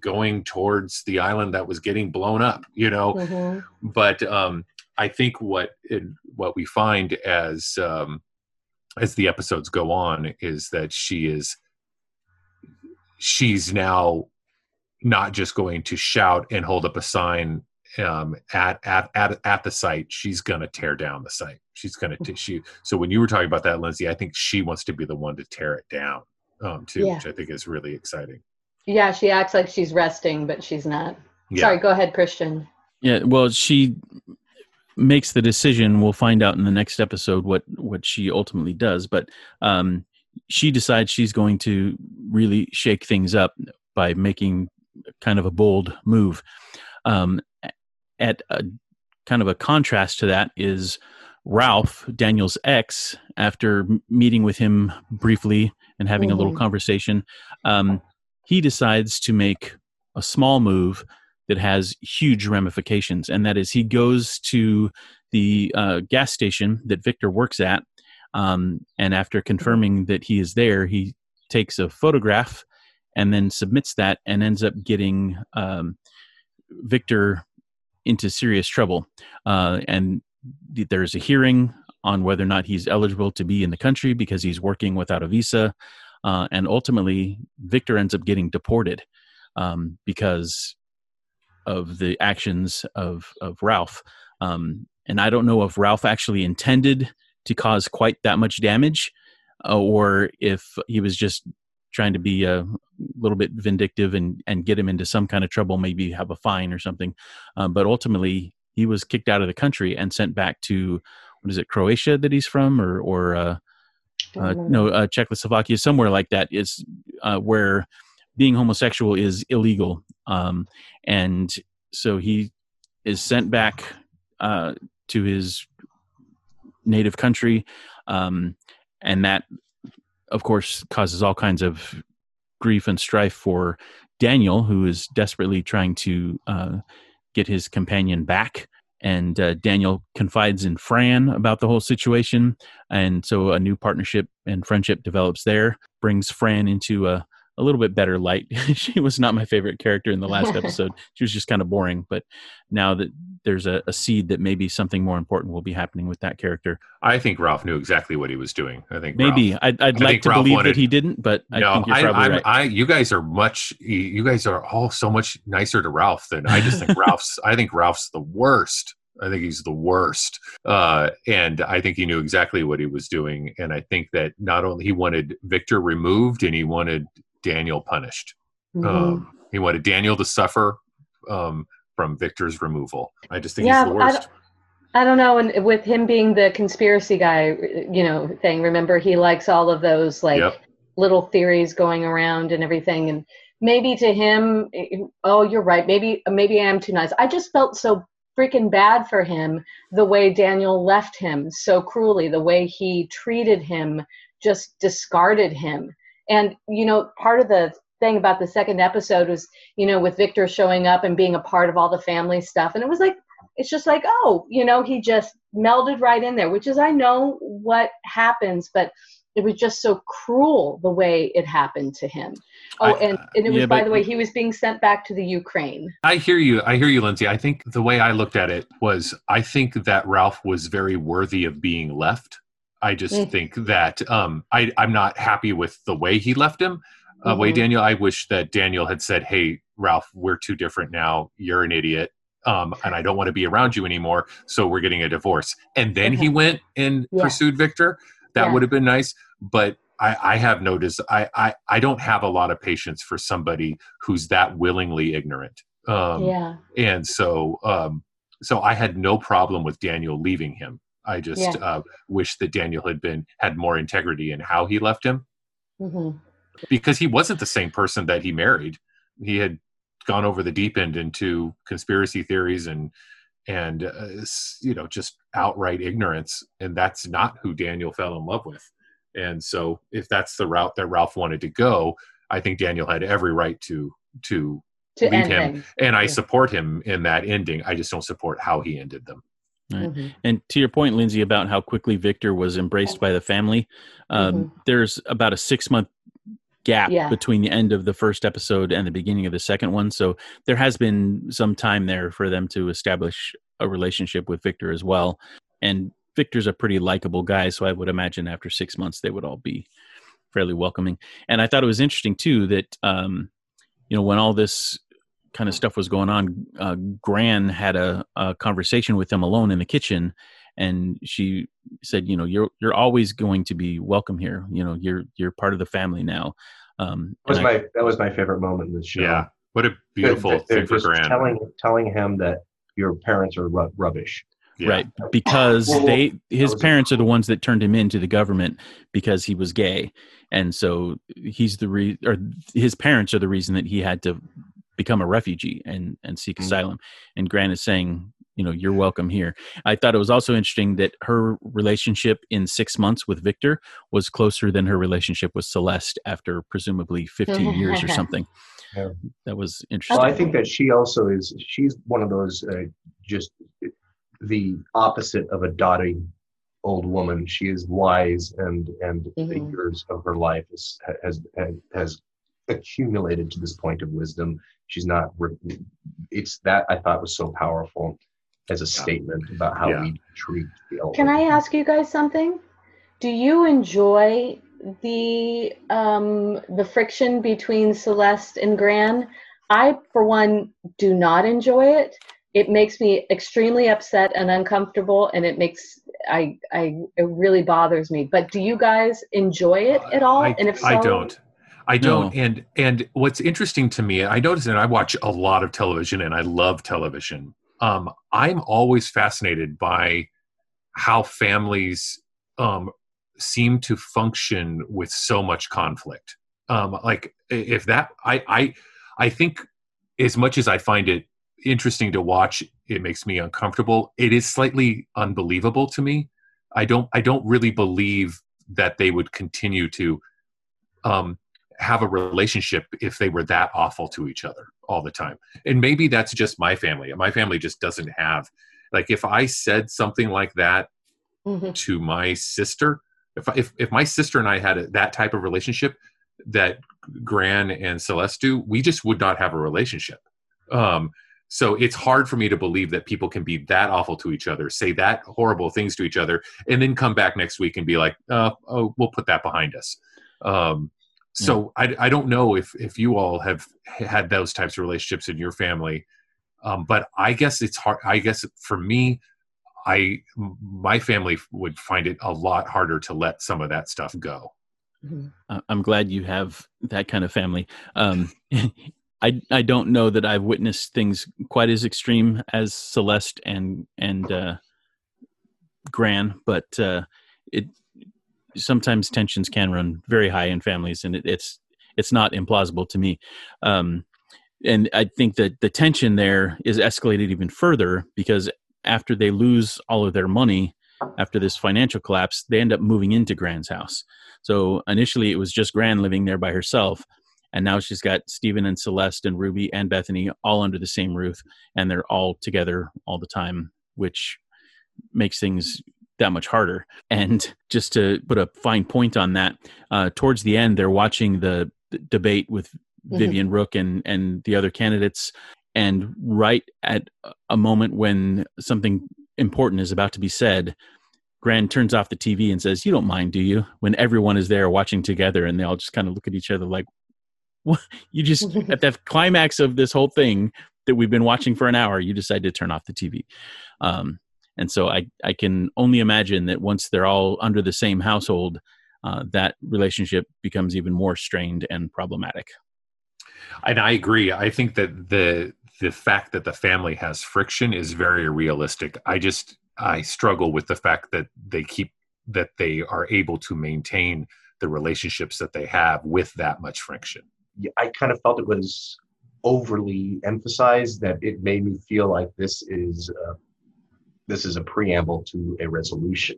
going towards the island that was getting blown up, you know, mm-hmm. but, um, I think what, it, what we find as, um, as the episodes go on is that she is, she's now not just going to shout and hold up a sign um, at, at, at, at the site. She's going to tear down the site. She's going to, she, so when you were talking about that, Lindsay, I think she wants to be the one to tear it down um, too, yeah. which I think is really exciting. Yeah, she acts like she's resting, but she's not. Yeah. Sorry, go ahead, Christian. Yeah, well, she makes the decision. We'll find out in the next episode what, what she ultimately does. But um, she decides she's going to really shake things up by making kind of a bold move. Um, at a, kind of a contrast to that is Ralph, Daniel's ex, after meeting with him briefly and having mm-hmm. a little conversation. Um, He decides to make a small move that has huge ramifications, and that is he goes to the uh, gas station that Victor works at, um, and after confirming that he is there, he takes a photograph and then submits that and ends up getting um, Victor into serious trouble. Uh, and th- there's a hearing on whether or not he's eligible to be in the country because he's working without a visa. Uh, and ultimately, Victor ends up getting deported um, because of the actions of of Ralph. Um, and I don't know if Ralph actually intended to cause quite that much damage, uh, or if he was just trying to be a little bit vindictive and, and get him into some kind of trouble, maybe have a fine or something. Um, but ultimately, he was kicked out of the country and sent back to, what is it, Croatia that he's from, or... or uh, Uh, no, uh, Czechoslovakia, somewhere like that, is uh, where being homosexual is illegal. Um, and so he is sent back uh, to his native country. Um, and that, of course, causes all kinds of grief and strife for Daniel, who is desperately trying to uh, get his companion back. And uh, Daniel confides in Fran about the whole situation. And so a new partnership and friendship develops there, brings Fran into a, a little bit better light. She was not my favorite character in the last episode. She was just kind of boring. But now that there's a, a seed that maybe something more important will be happening with that character. I think Ralph knew exactly what he was doing. I think Maybe. Ralph, I'd, I'd I like to Ralph believe wanted, that he didn't, but I no, think you're I, probably I, right. I, you guys are much, you guys are all so much nicer to Ralph than I just think Ralph's, I think Ralph's the worst. I think he's the worst. Uh, and I think he knew exactly what he was doing. And I think that not only he wanted Victor removed, and he wanted Daniel punished. Mm-hmm. Um, he wanted Daniel to suffer um, from Victor's removal. I just think yeah, he's the worst. I don't, I don't know. And with him being the conspiracy guy, you know, thing, remember, he likes all of those like yep. little theories going around and everything. And maybe to him, oh, you're right. Maybe, maybe I am too nice. I just felt so freaking bad for him, the way Daniel left him so cruelly, the way he treated him, just discarded him. And, you know, part of the thing about the second episode was, you know, with Victor showing up and being a part of all the family stuff. And it was like, it's just like, oh, you know, he just melded right in there, which is, I know what happens, but it was just so cruel the way it happened to him. Oh, I, and, and it was, yeah, by the way, he was being sent back to the Ukraine. I hear you. I hear you, Lindsay. I think the way I looked at it was, I think that Ralph was very worthy of being left. I just mm-hmm. think that um, I, I'm not happy with the way he left him. Uh, mm-hmm. Way Daniel, I wish that Daniel had said, hey, Ralph, we're too different now. You're an idiot. um, and I don't want to be around you anymore, so we're getting a divorce. And then okay. he went and yeah. pursued Victor. That yeah. would have been nice, but I, I have no des- I, I, I don't have a lot of patience for somebody who's that willingly ignorant. Um, yeah. And so, um, so I had no problem with Daniel leaving him. I just yeah. uh, wish that Daniel had been, had more integrity in how he left him, mm-hmm. because he wasn't the same person that he married. He had gone over the deep end into conspiracy theories and, and, uh, you know, just outright ignorance. And that's not who Daniel fell in love with. And so if that's the route that Ralph wanted to go, I think Daniel had every right to, to, to leave him. him. And yeah. I support him in that ending. I just don't support how he ended them. Right. Mm-hmm. And to your point, Lindsay, about how quickly Victor was embraced by the family, um, mm-hmm. there's about a six month gap yeah. between the end of the first episode and the beginning of the second one. So there has been some time there for them to establish a relationship with Victor as well. And Victor's a pretty likable guy. So I would imagine after six months, they would all be fairly welcoming. And I thought it was interesting too, that, um, you know, when all this kind of stuff was going on, uh, Gran had a, a conversation with him alone in the kitchen. And she said, you know, you're, you're always going to be welcome here. You know, you're, you're part of the family now. Um, that was my, I, that was my favorite moment in the show. Yeah. What a beautiful they're, they're thing for Gran. Telling, telling him that your parents are ru- rubbish. Yeah. Right. Because well, they, his parents are the ones that turned him into the government because he was gay. And so he's the re or his parents are the reason that he had to become a refugee and, and seek mm-hmm. asylum. And Gran is saying, you know, you're welcome here. I thought it was also interesting that her relationship in six months with Victor was closer than her relationship with Celeste after presumably fifteen years or something. Yeah. That was interesting. Well, I think that she also is, she's one of those uh, just the opposite of a dotty old woman. She is wise, and and mm-hmm. the years of her life is, has has accumulated to this point of wisdom. She's not, it's that I thought was so powerful as a statement about how yeah. we treat the elderly. Can I ask you guys something? Do you enjoy the um, the friction between Celeste and Gran? I, for one, do not enjoy it. It makes me extremely upset and uncomfortable, and it makes I I it really bothers me. But do you guys enjoy it at all? I, and if so, I don't. I don't. No. And and what's interesting to me, I notice that I watch a lot of television, and I love television. Um, I'm always fascinated by how families um, seem to function with so much conflict. Um, like if that, I I I think as much as I find it interesting to watch, it makes me uncomfortable. It is slightly unbelievable to me. I don't I don't really believe that they would continue to um, have a relationship if they were that awful to each other all the time. And maybe that's just my family. My family just doesn't have, like, if I said something like that mm-hmm. to my sister, if, I, if if my sister and I had a, that type of relationship that Gran and Celeste do, we just would not have a relationship. Um, So it's hard for me to believe that people can be that awful to each other, say that horrible things to each other, and then come back next week and be like, uh, oh, we'll put that behind us. Um, so yeah. I, I don't know if, if you all have had those types of relationships in your family, um, but I guess it's hard. I guess for me, I my family would find it a lot harder to let some of that stuff go. Mm-hmm. I'm glad you have that kind of family. Um I, I don't know that I've witnessed things quite as extreme as Celeste and and uh, Gran, but uh, it sometimes tensions can run very high in families, and it, it's it's not implausible to me. Um, and I think that the tension there is escalated even further because after they lose all of their money after this financial collapse, they end up moving into Gran's house. So initially, it was just Gran living there by herself. And now she's got Steven and Celeste and Ruby and Bethany all under the same roof, and they're all together all the time, which makes things that much harder. And just to put a fine point on that, uh, towards the end, they're watching the d- debate with mm-hmm. Vivian Rook and, and the other candidates. And right at a moment when something important is about to be said, Gran turns off the T V and says, "You don't mind, do you?" When everyone is there watching together, and they all just kind of look at each other like, you just, at the climax of this whole thing, that we've been watching for an hour, you decide to turn off the T V. Um, and so I, I can only imagine that once they're all under the same household, uh, that relationship becomes even more strained and problematic. And I agree. I think that the the fact that the family has friction is very realistic. I just, I struggle with the fact that they keep, that they are able to maintain the relationships that they have with that much friction. Yeah, I kind of felt it was overly emphasized, that it made me feel like this is a, this is a preamble to a resolution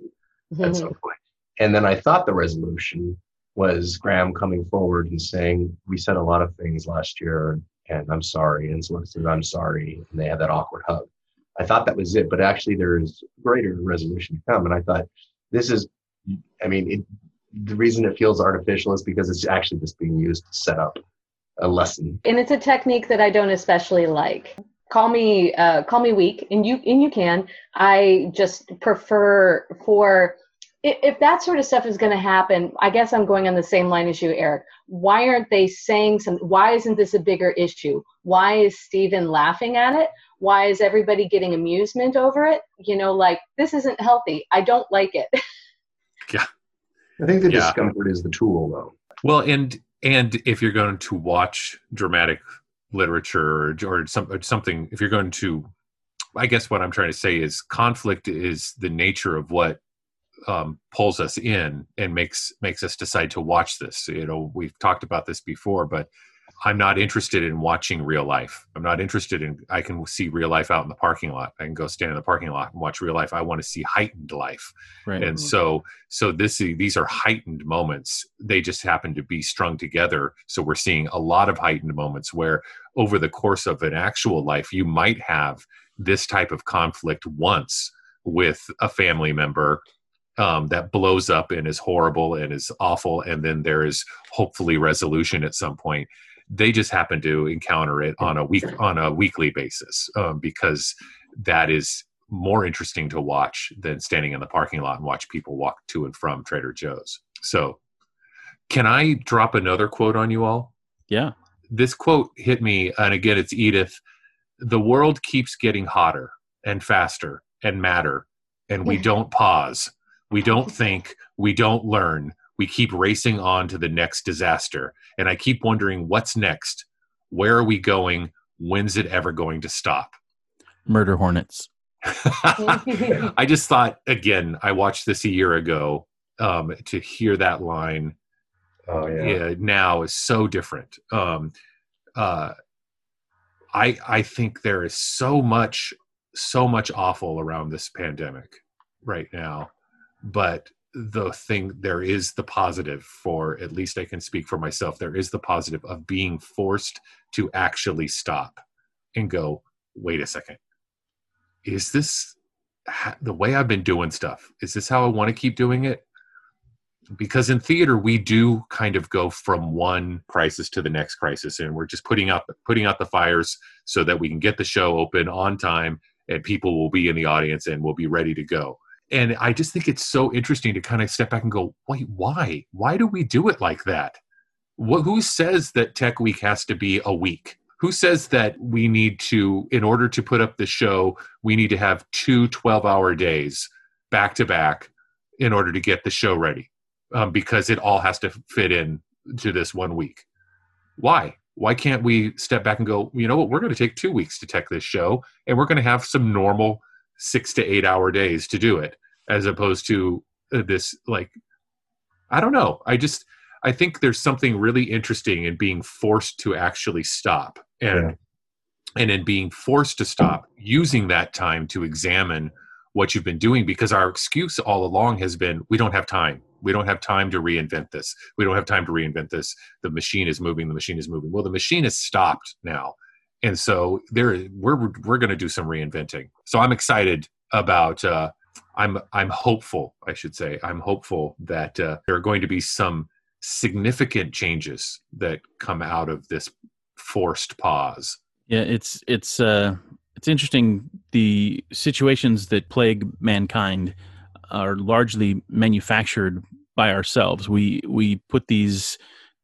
mm-hmm. at some point. And then I thought the resolution was Graham coming forward and saying, we said a lot of things last year and I'm sorry. And Celeste said, I'm sorry. And they had that awkward hug. I thought that was it, but actually there's greater resolution to come. And I thought this is, I mean, it, the reason it feels artificial is because it's actually just being used to set up a lesson. And it's a technique that I don't especially like. Call me, uh, call me weak, and you and you can. I just prefer for, if that sort of stuff is going to happen, I guess I'm going on the same line as you, Eric. Why aren't they saying something? Why isn't this a bigger issue? Why is Steven laughing at it? Why is everybody getting amusement over it? You know, like, this isn't healthy. I don't like it. Yeah. I think the yeah. discomfort is the tool, though. Well, and and if you're going to watch dramatic literature or, or, some, or something, if you're going to, I guess what I'm trying to say is conflict is the nature of what um, pulls us in and makes makes us decide to watch this. You know, we've talked about this before, but I'm not interested in watching real life. I'm not interested in, I can see real life out in the parking lot. I can go stand in the parking lot and watch real life. I want to see heightened life. Right. And so, so this, these are heightened moments. They just happen to be strung together. So we're seeing a lot of heightened moments where over the course of an actual life, you might have this type of conflict once with a family member Um, that blows up and is horrible and is awful, and then there is hopefully resolution at some point. They just happen to encounter it on a week on a weekly basis um, because that is more interesting to watch than standing in the parking lot and watch people walk to and from Trader Joe's. So, can I drop another quote on you all? Yeah. This quote hit me, and again, it's Edith. The world keeps getting hotter and faster and madder, and we don't pause. We don't think, we don't learn, we keep racing on to the next disaster. And I keep wondering, what's next? Where are we going? When's it ever going to stop? Murder hornets. I just thought, again, I watched this a year ago. Um, to hear that line oh, yeah. Yeah, now is so different. Um, uh, I, I think there is so much, so much awful around this pandemic right now. But the thing, there is the positive for, at least I can speak for myself, there is the positive of being forced to actually stop and go, wait a second, is this ha- the way I've been doing stuff? Is this how I want to keep doing it? Because in theater, we do kind of go from one crisis to the next crisis, and we're just putting out, putting out the fires so that we can get the show open on time and people will be in the audience and we'll be ready to go. And I just think it's so interesting to kind of step back and go, wait, why? Why do we do it like that? What, who says that Tech Week has to be a week? Who says that we need to, in order to put up the show, we need to have two twelve-hour days back to back in order to get the show ready? Um, because it all has to fit in to this one week. Why? Why can't we step back and go, you know what, we're going to take two weeks to tech this show, and we're going to have some normal six to eight hour days to do it, as opposed to this, like, I don't know. I just, I think there's something really interesting in being forced to actually stop, and, yeah. and in being forced to stop, using that time to examine what you've been doing, because our excuse all along has been, we don't have time. We don't have time to reinvent this. We don't have time to reinvent this. The machine is moving. The machine is moving. Well, the machine has stopped now. And so there, we're we're going to do some reinventing. So I'm excited about. Uh, I'm I'm hopeful, I should say. I'm hopeful that uh, there are going to be some significant changes that come out of this forced pause. Yeah, it's it's uh, it's interesting. The situations that plague mankind are largely manufactured by ourselves. We we put these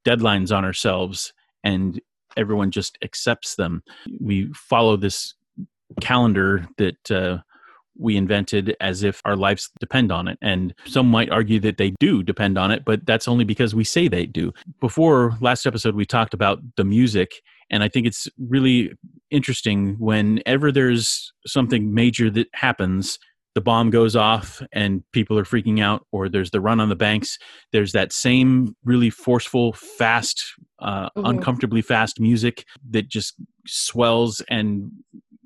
deadlines on ourselves and everyone just accepts them. We follow this calendar that uh, we invented as if our lives depend on it. And some might argue that they do depend on it, but that's only because we say they do. Before last episode, we talked about the music. And I think it's really interesting whenever there's something major that happens, the bomb goes off and people are freaking out, or there's the run on the banks. There's that same really forceful, fast, uh, mm-hmm. uncomfortably fast music that just swells and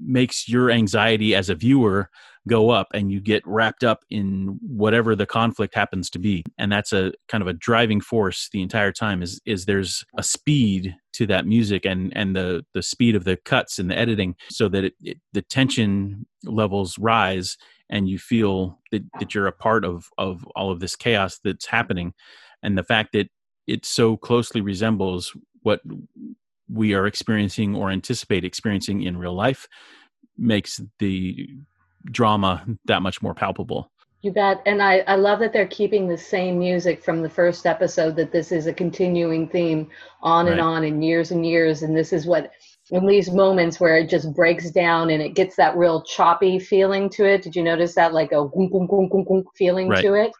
makes your anxiety as a viewer go up, and you get wrapped up in whatever the conflict happens to be. And that's a kind of a driving force the entire time is, is there's a speed to that music and, and the, the speed of the cuts and the editing, so that it, it, the tension levels rise and you feel that, that you're a part of, of all of this chaos that's happening. And the fact that it so closely resembles what we are experiencing or anticipate experiencing in real life makes the drama that much more palpable. You bet. And I, I love that they're keeping the same music from the first episode, that this is a continuing theme on right. and on in Years and Years. And this is what, in these moments where it just breaks down and it gets that real choppy feeling to it. Did you notice that, like a whoom, whoom, whoom, whoom, whoom feeling right. to it?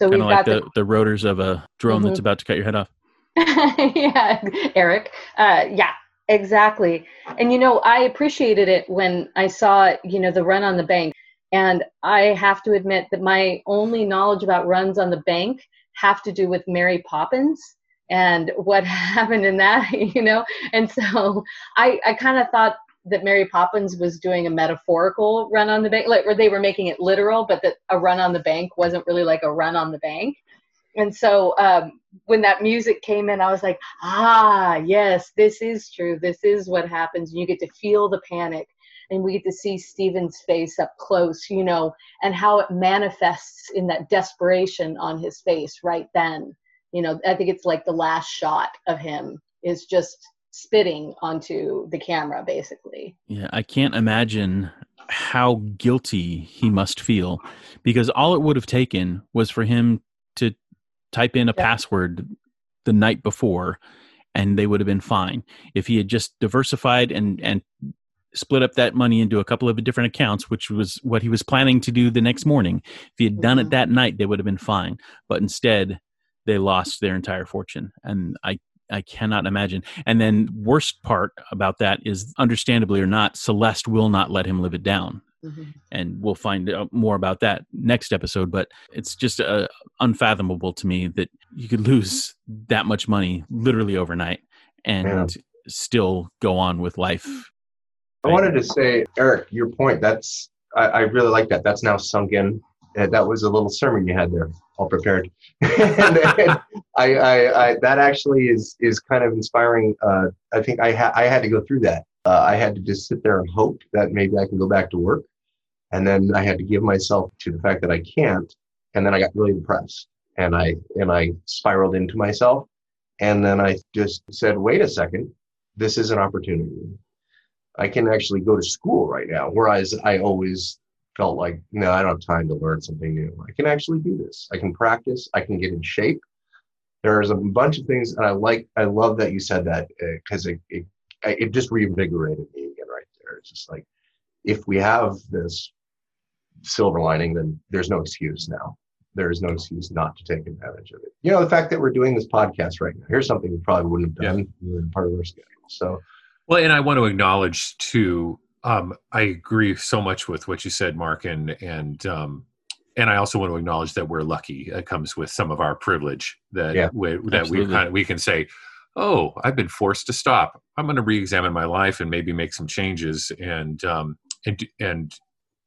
So kind of like the, the, the rotors of a drone mm-hmm. that's about to cut your head off. Yeah, Eric. Uh, yeah, exactly. And, you know, I appreciated it when I saw, you know, the run on the bank. And I have to admit that my only knowledge about runs on the bank have to do with Mary Poppins and what happened in that, you know. And so I, I kind of thought that Mary Poppins was doing a metaphorical run on the bank, like where they were making it literal, but that a run on the bank wasn't really like a run on the bank. And so um, when that music came in, I was like, ah, yes, this is true. This is what happens. And you get to feel the panic, and we get to see Steven's face up close, you know, and how it manifests in that desperation on his face right then. You know, I think it's like the last shot of him is just spitting onto the camera, basically. Yeah, I can't imagine how guilty he must feel, because all it would have taken was for him to type in a yeah. password the night before, and they would have been fine. If he had just diversified and, and split up that money into a couple of different accounts, which was what he was planning to do the next morning, if he had done mm-hmm. it that night, they would have been fine. But instead, they lost their entire fortune. And I, I cannot imagine. And then worst part about that is, understandably or not, Celeste will not let him live it down. Mm-hmm. And we'll find out more about that next episode. But it's just uh, unfathomable to me that you could lose that much money literally overnight and yeah. still go on with life. I wanted to say, Eric, your point, that's, I, I really like that. That's now sunk in. Uh, that was a little sermon you had there, all prepared. and, and I, I, I, that actually is is kind of inspiring. Uh, I think I, ha- I had to go through that. Uh, I had to just sit there and hope that maybe I can go back to work. And then I had to give myself to the fact that I can't. And then I got really depressed. And I and I spiraled into myself. And then I just said, wait a second, this is an opportunity. I can actually go to school right now, whereas I always felt like, no, I don't have time to learn something new. I can actually do this. I can practice. I can get in shape. There's a bunch of things, and I like, I love that you said that, because uh, it, it it just reinvigorated me again right there. It's just like, if we have this silver lining, then there's no excuse now. There is no excuse not to take advantage of it. You know, the fact that we're doing this podcast right now, here's something we probably wouldn't have done. Yeah. We were part of our schedule. So. Well, and I want to acknowledge too, um, I agree so much with what you said, Mark, and and um, and I also want to acknowledge that we're lucky. It comes with some of our privilege that yeah, we, that we kind of, we can say, oh, I've been forced to stop. I'm going to reexamine my life and maybe make some changes and um, and and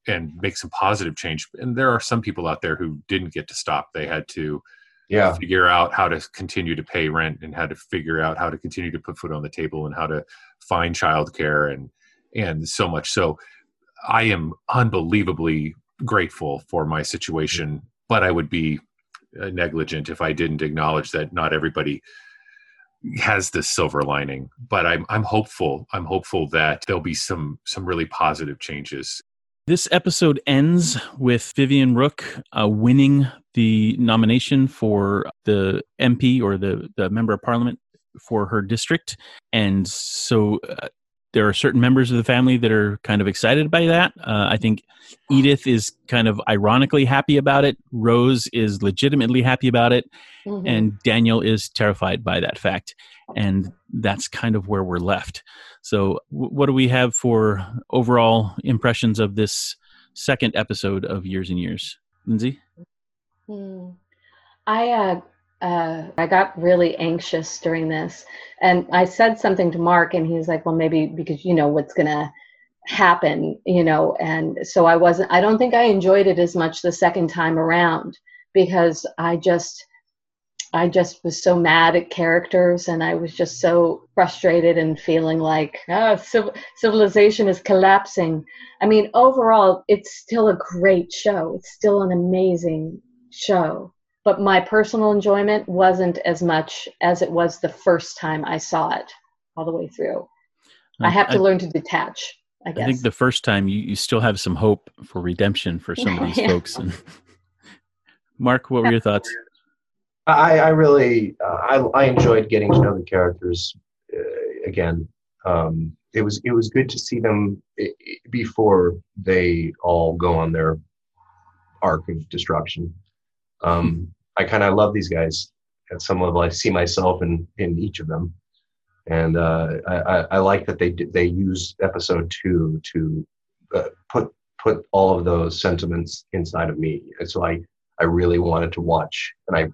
and make some positive change. And there are some people out there who didn't get to stop. They had to. Yeah. Figure out how to continue to pay rent, and how to figure out how to continue to put food on the table, and how to find childcare, and and so much. So I am unbelievably grateful for my situation, but I would be negligent if I didn't acknowledge that not everybody has this silver lining. But I'm I'm hopeful. I'm hopeful that there'll be some some really positive changes. This episode ends with Vivian Rook uh, winning the nomination for the M P, or the, the Member of Parliament for her district. And so uh, there are certain members of the family that are kind of excited by that. Uh, I think Edith is kind of ironically happy about it. Rose is legitimately happy about it. Mm-hmm. And Daniel is terrified by that fact. And that's kind of where we're left. So w- what do we have for overall impressions of this second episode of Years and Years? Lindsay? Hmm. I, uh, Uh, I got really anxious during this, and I said something to Mark, and he was like, well, maybe because you know what's going to happen, you know, and so I wasn't, I don't think I enjoyed it as much the second time around, because I just, I just was so mad at characters, and I was just so frustrated and feeling like, oh, civ- civilization is collapsing. I mean, overall, it's still a great show. It's still an amazing show. But my personal enjoyment wasn't as much as it was the first time I saw it all the way through. I have to I, learn to detach, I guess. I think the first time you, you still have some hope for redemption for some of these yeah. folks. And Mark, what were your thoughts? I, I really, uh, I, I enjoyed getting to know the characters uh, again. Um, it was, it was good to see them it, it, before they all go on their arc of destruction. Um, I kind of love these guys at some level. I see myself in, in each of them. And uh, I, I, I like that they they use episode two to uh, put put all of those sentiments inside of me. And so I, I really wanted to watch. And I,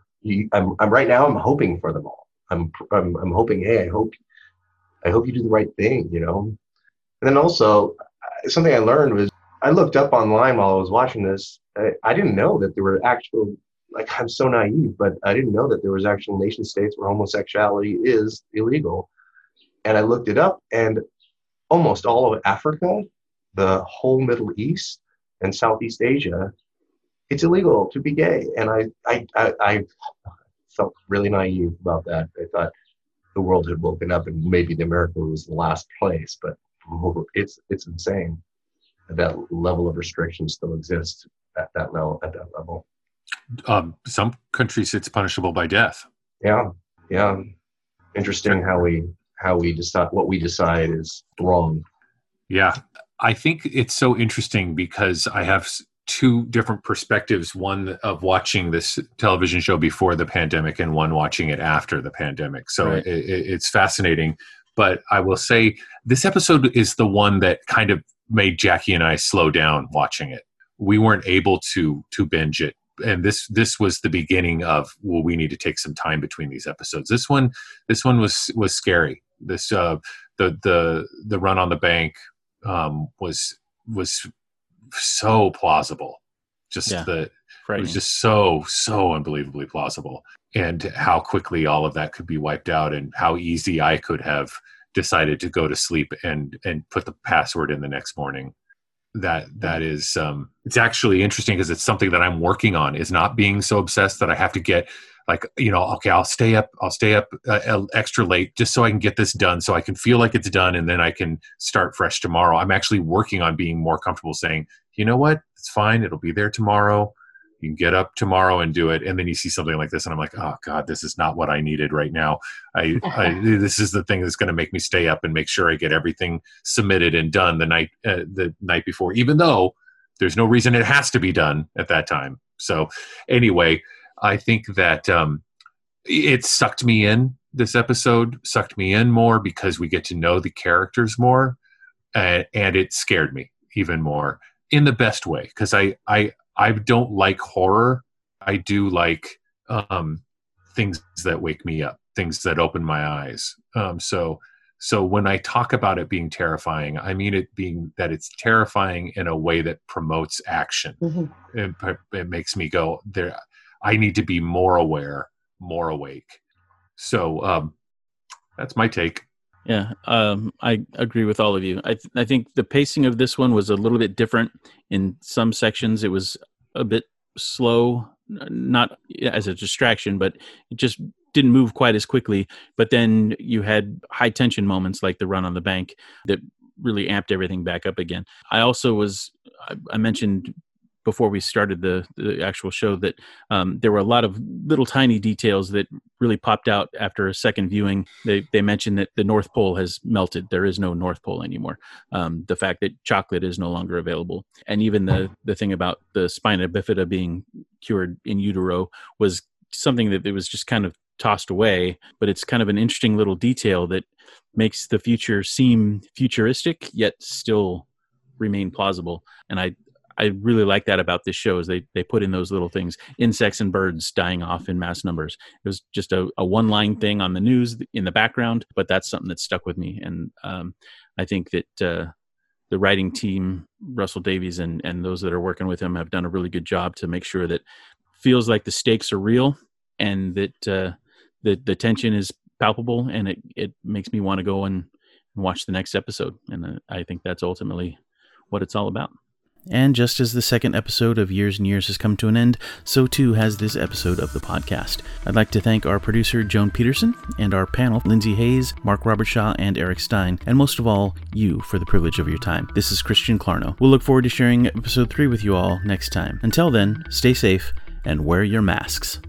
I'm, I'm right now I'm hoping for them all. I'm, I'm I'm hoping, hey, I hope I hope you do the right thing, you know. And then also something I learned was I looked up online while I was watching this. I, I didn't know that there were actual Like, I'm so naive, but I didn't know that there was actual nation states where homosexuality is illegal. And I looked it up, and almost all of Africa, the whole Middle East, and Southeast Asia, it's illegal to be gay. And I, I, I, I felt really naive about that. I thought the world had woken up, and maybe the America was the last place. But it's it's insane that that level of restriction still exists at that level. At that level. Um, some countries it's punishable by death. Yeah. Yeah. Interesting how we, how we decide what we decide is wrong. Yeah. I think it's so interesting because I have two different perspectives, one of watching this television show before the pandemic and one watching it after the pandemic. So right. it, it, it's fascinating, but I will say this episode is the one that kind of made Jackie and I slow down watching it. We weren't able to, to binge it. And this this was the beginning of, well, we need to take some time between these episodes. This one this one was was scary. This uh, the the the run on the bank um, was was so plausible. Just yeah. the it was just so so unbelievably plausible, and how quickly all of that could be wiped out, and how easy I could have decided to go to sleep and and put the password in the next morning. That that is um, it's actually interesting because it's something that I'm working on, is not being so obsessed that I have to get like, you know, okay, I'll stay up, I'll stay up uh, extra late just so I can get this done, so I can feel like it's done, and then I can start fresh tomorrow. I'm actually working on being more comfortable saying, you know what, it's fine, it'll be there tomorrow. You can get up tomorrow and do it. And then you see something like this, and I'm like, oh God, this is not what I needed right now. I, I this is the thing that's going to make me stay up and make sure I get everything submitted and done the night uh, the night before, even though there's no reason it has to be done at that time. So anyway, I think that um, it sucked me in. This episode sucked me in more because we get to know the characters more, uh, and it scared me even more in the best way, because I I. I don't like horror. I do like um, things that wake me up, things that open my eyes. Um, so so when I talk about it being terrifying, I mean it being that it's terrifying in a way that promotes action. Mm-hmm. It, it makes me go, there, I need to be more aware, more awake. So um, that's my take. Yeah, um, I agree with all of you. I th- I think the pacing of this one was a little bit different. In some sections, it was a bit slow, not as a distraction, but it just didn't move quite as quickly. But then you had high tension moments like the run on the bank that really amped everything back up again. I also was, I, I mentioned before we started the, the actual show that um, there were a lot of little tiny details that really popped out after a second viewing. They they mentioned that the North Pole has melted. There is no North Pole anymore. Um, the fact that chocolate is no longer available. And even the, the thing about the spina bifida being cured in utero was something that it was just kind of tossed away. But it's kind of an interesting little detail that makes the future seem futuristic, yet still remain plausible. And I, I really like that about this show is they, they put in those little things, insects and birds dying off in mass numbers. It was just a, a one line thing on the news in the background, but that's something that stuck with me. And um, I think that uh, the writing team, Russell Davies and, and those that are working with him have done a really good job to make sure that feels like the stakes are real and that uh, the, the tension is palpable, and it, it makes me want to go and, and watch the next episode. And uh, I think that's ultimately what it's all about. And just as the second episode of Years and Years has come to an end, so too has this episode of the podcast. I'd like to thank our producer, Joan Peterson, and our panel, Lindsay Hayes, Mark Robertshaw, and Eric Stein, and most of all, you for the privilege of your time. This is Christian Clarno. We'll look forward to sharing episode three with you all next time. Until then, stay safe and wear your masks.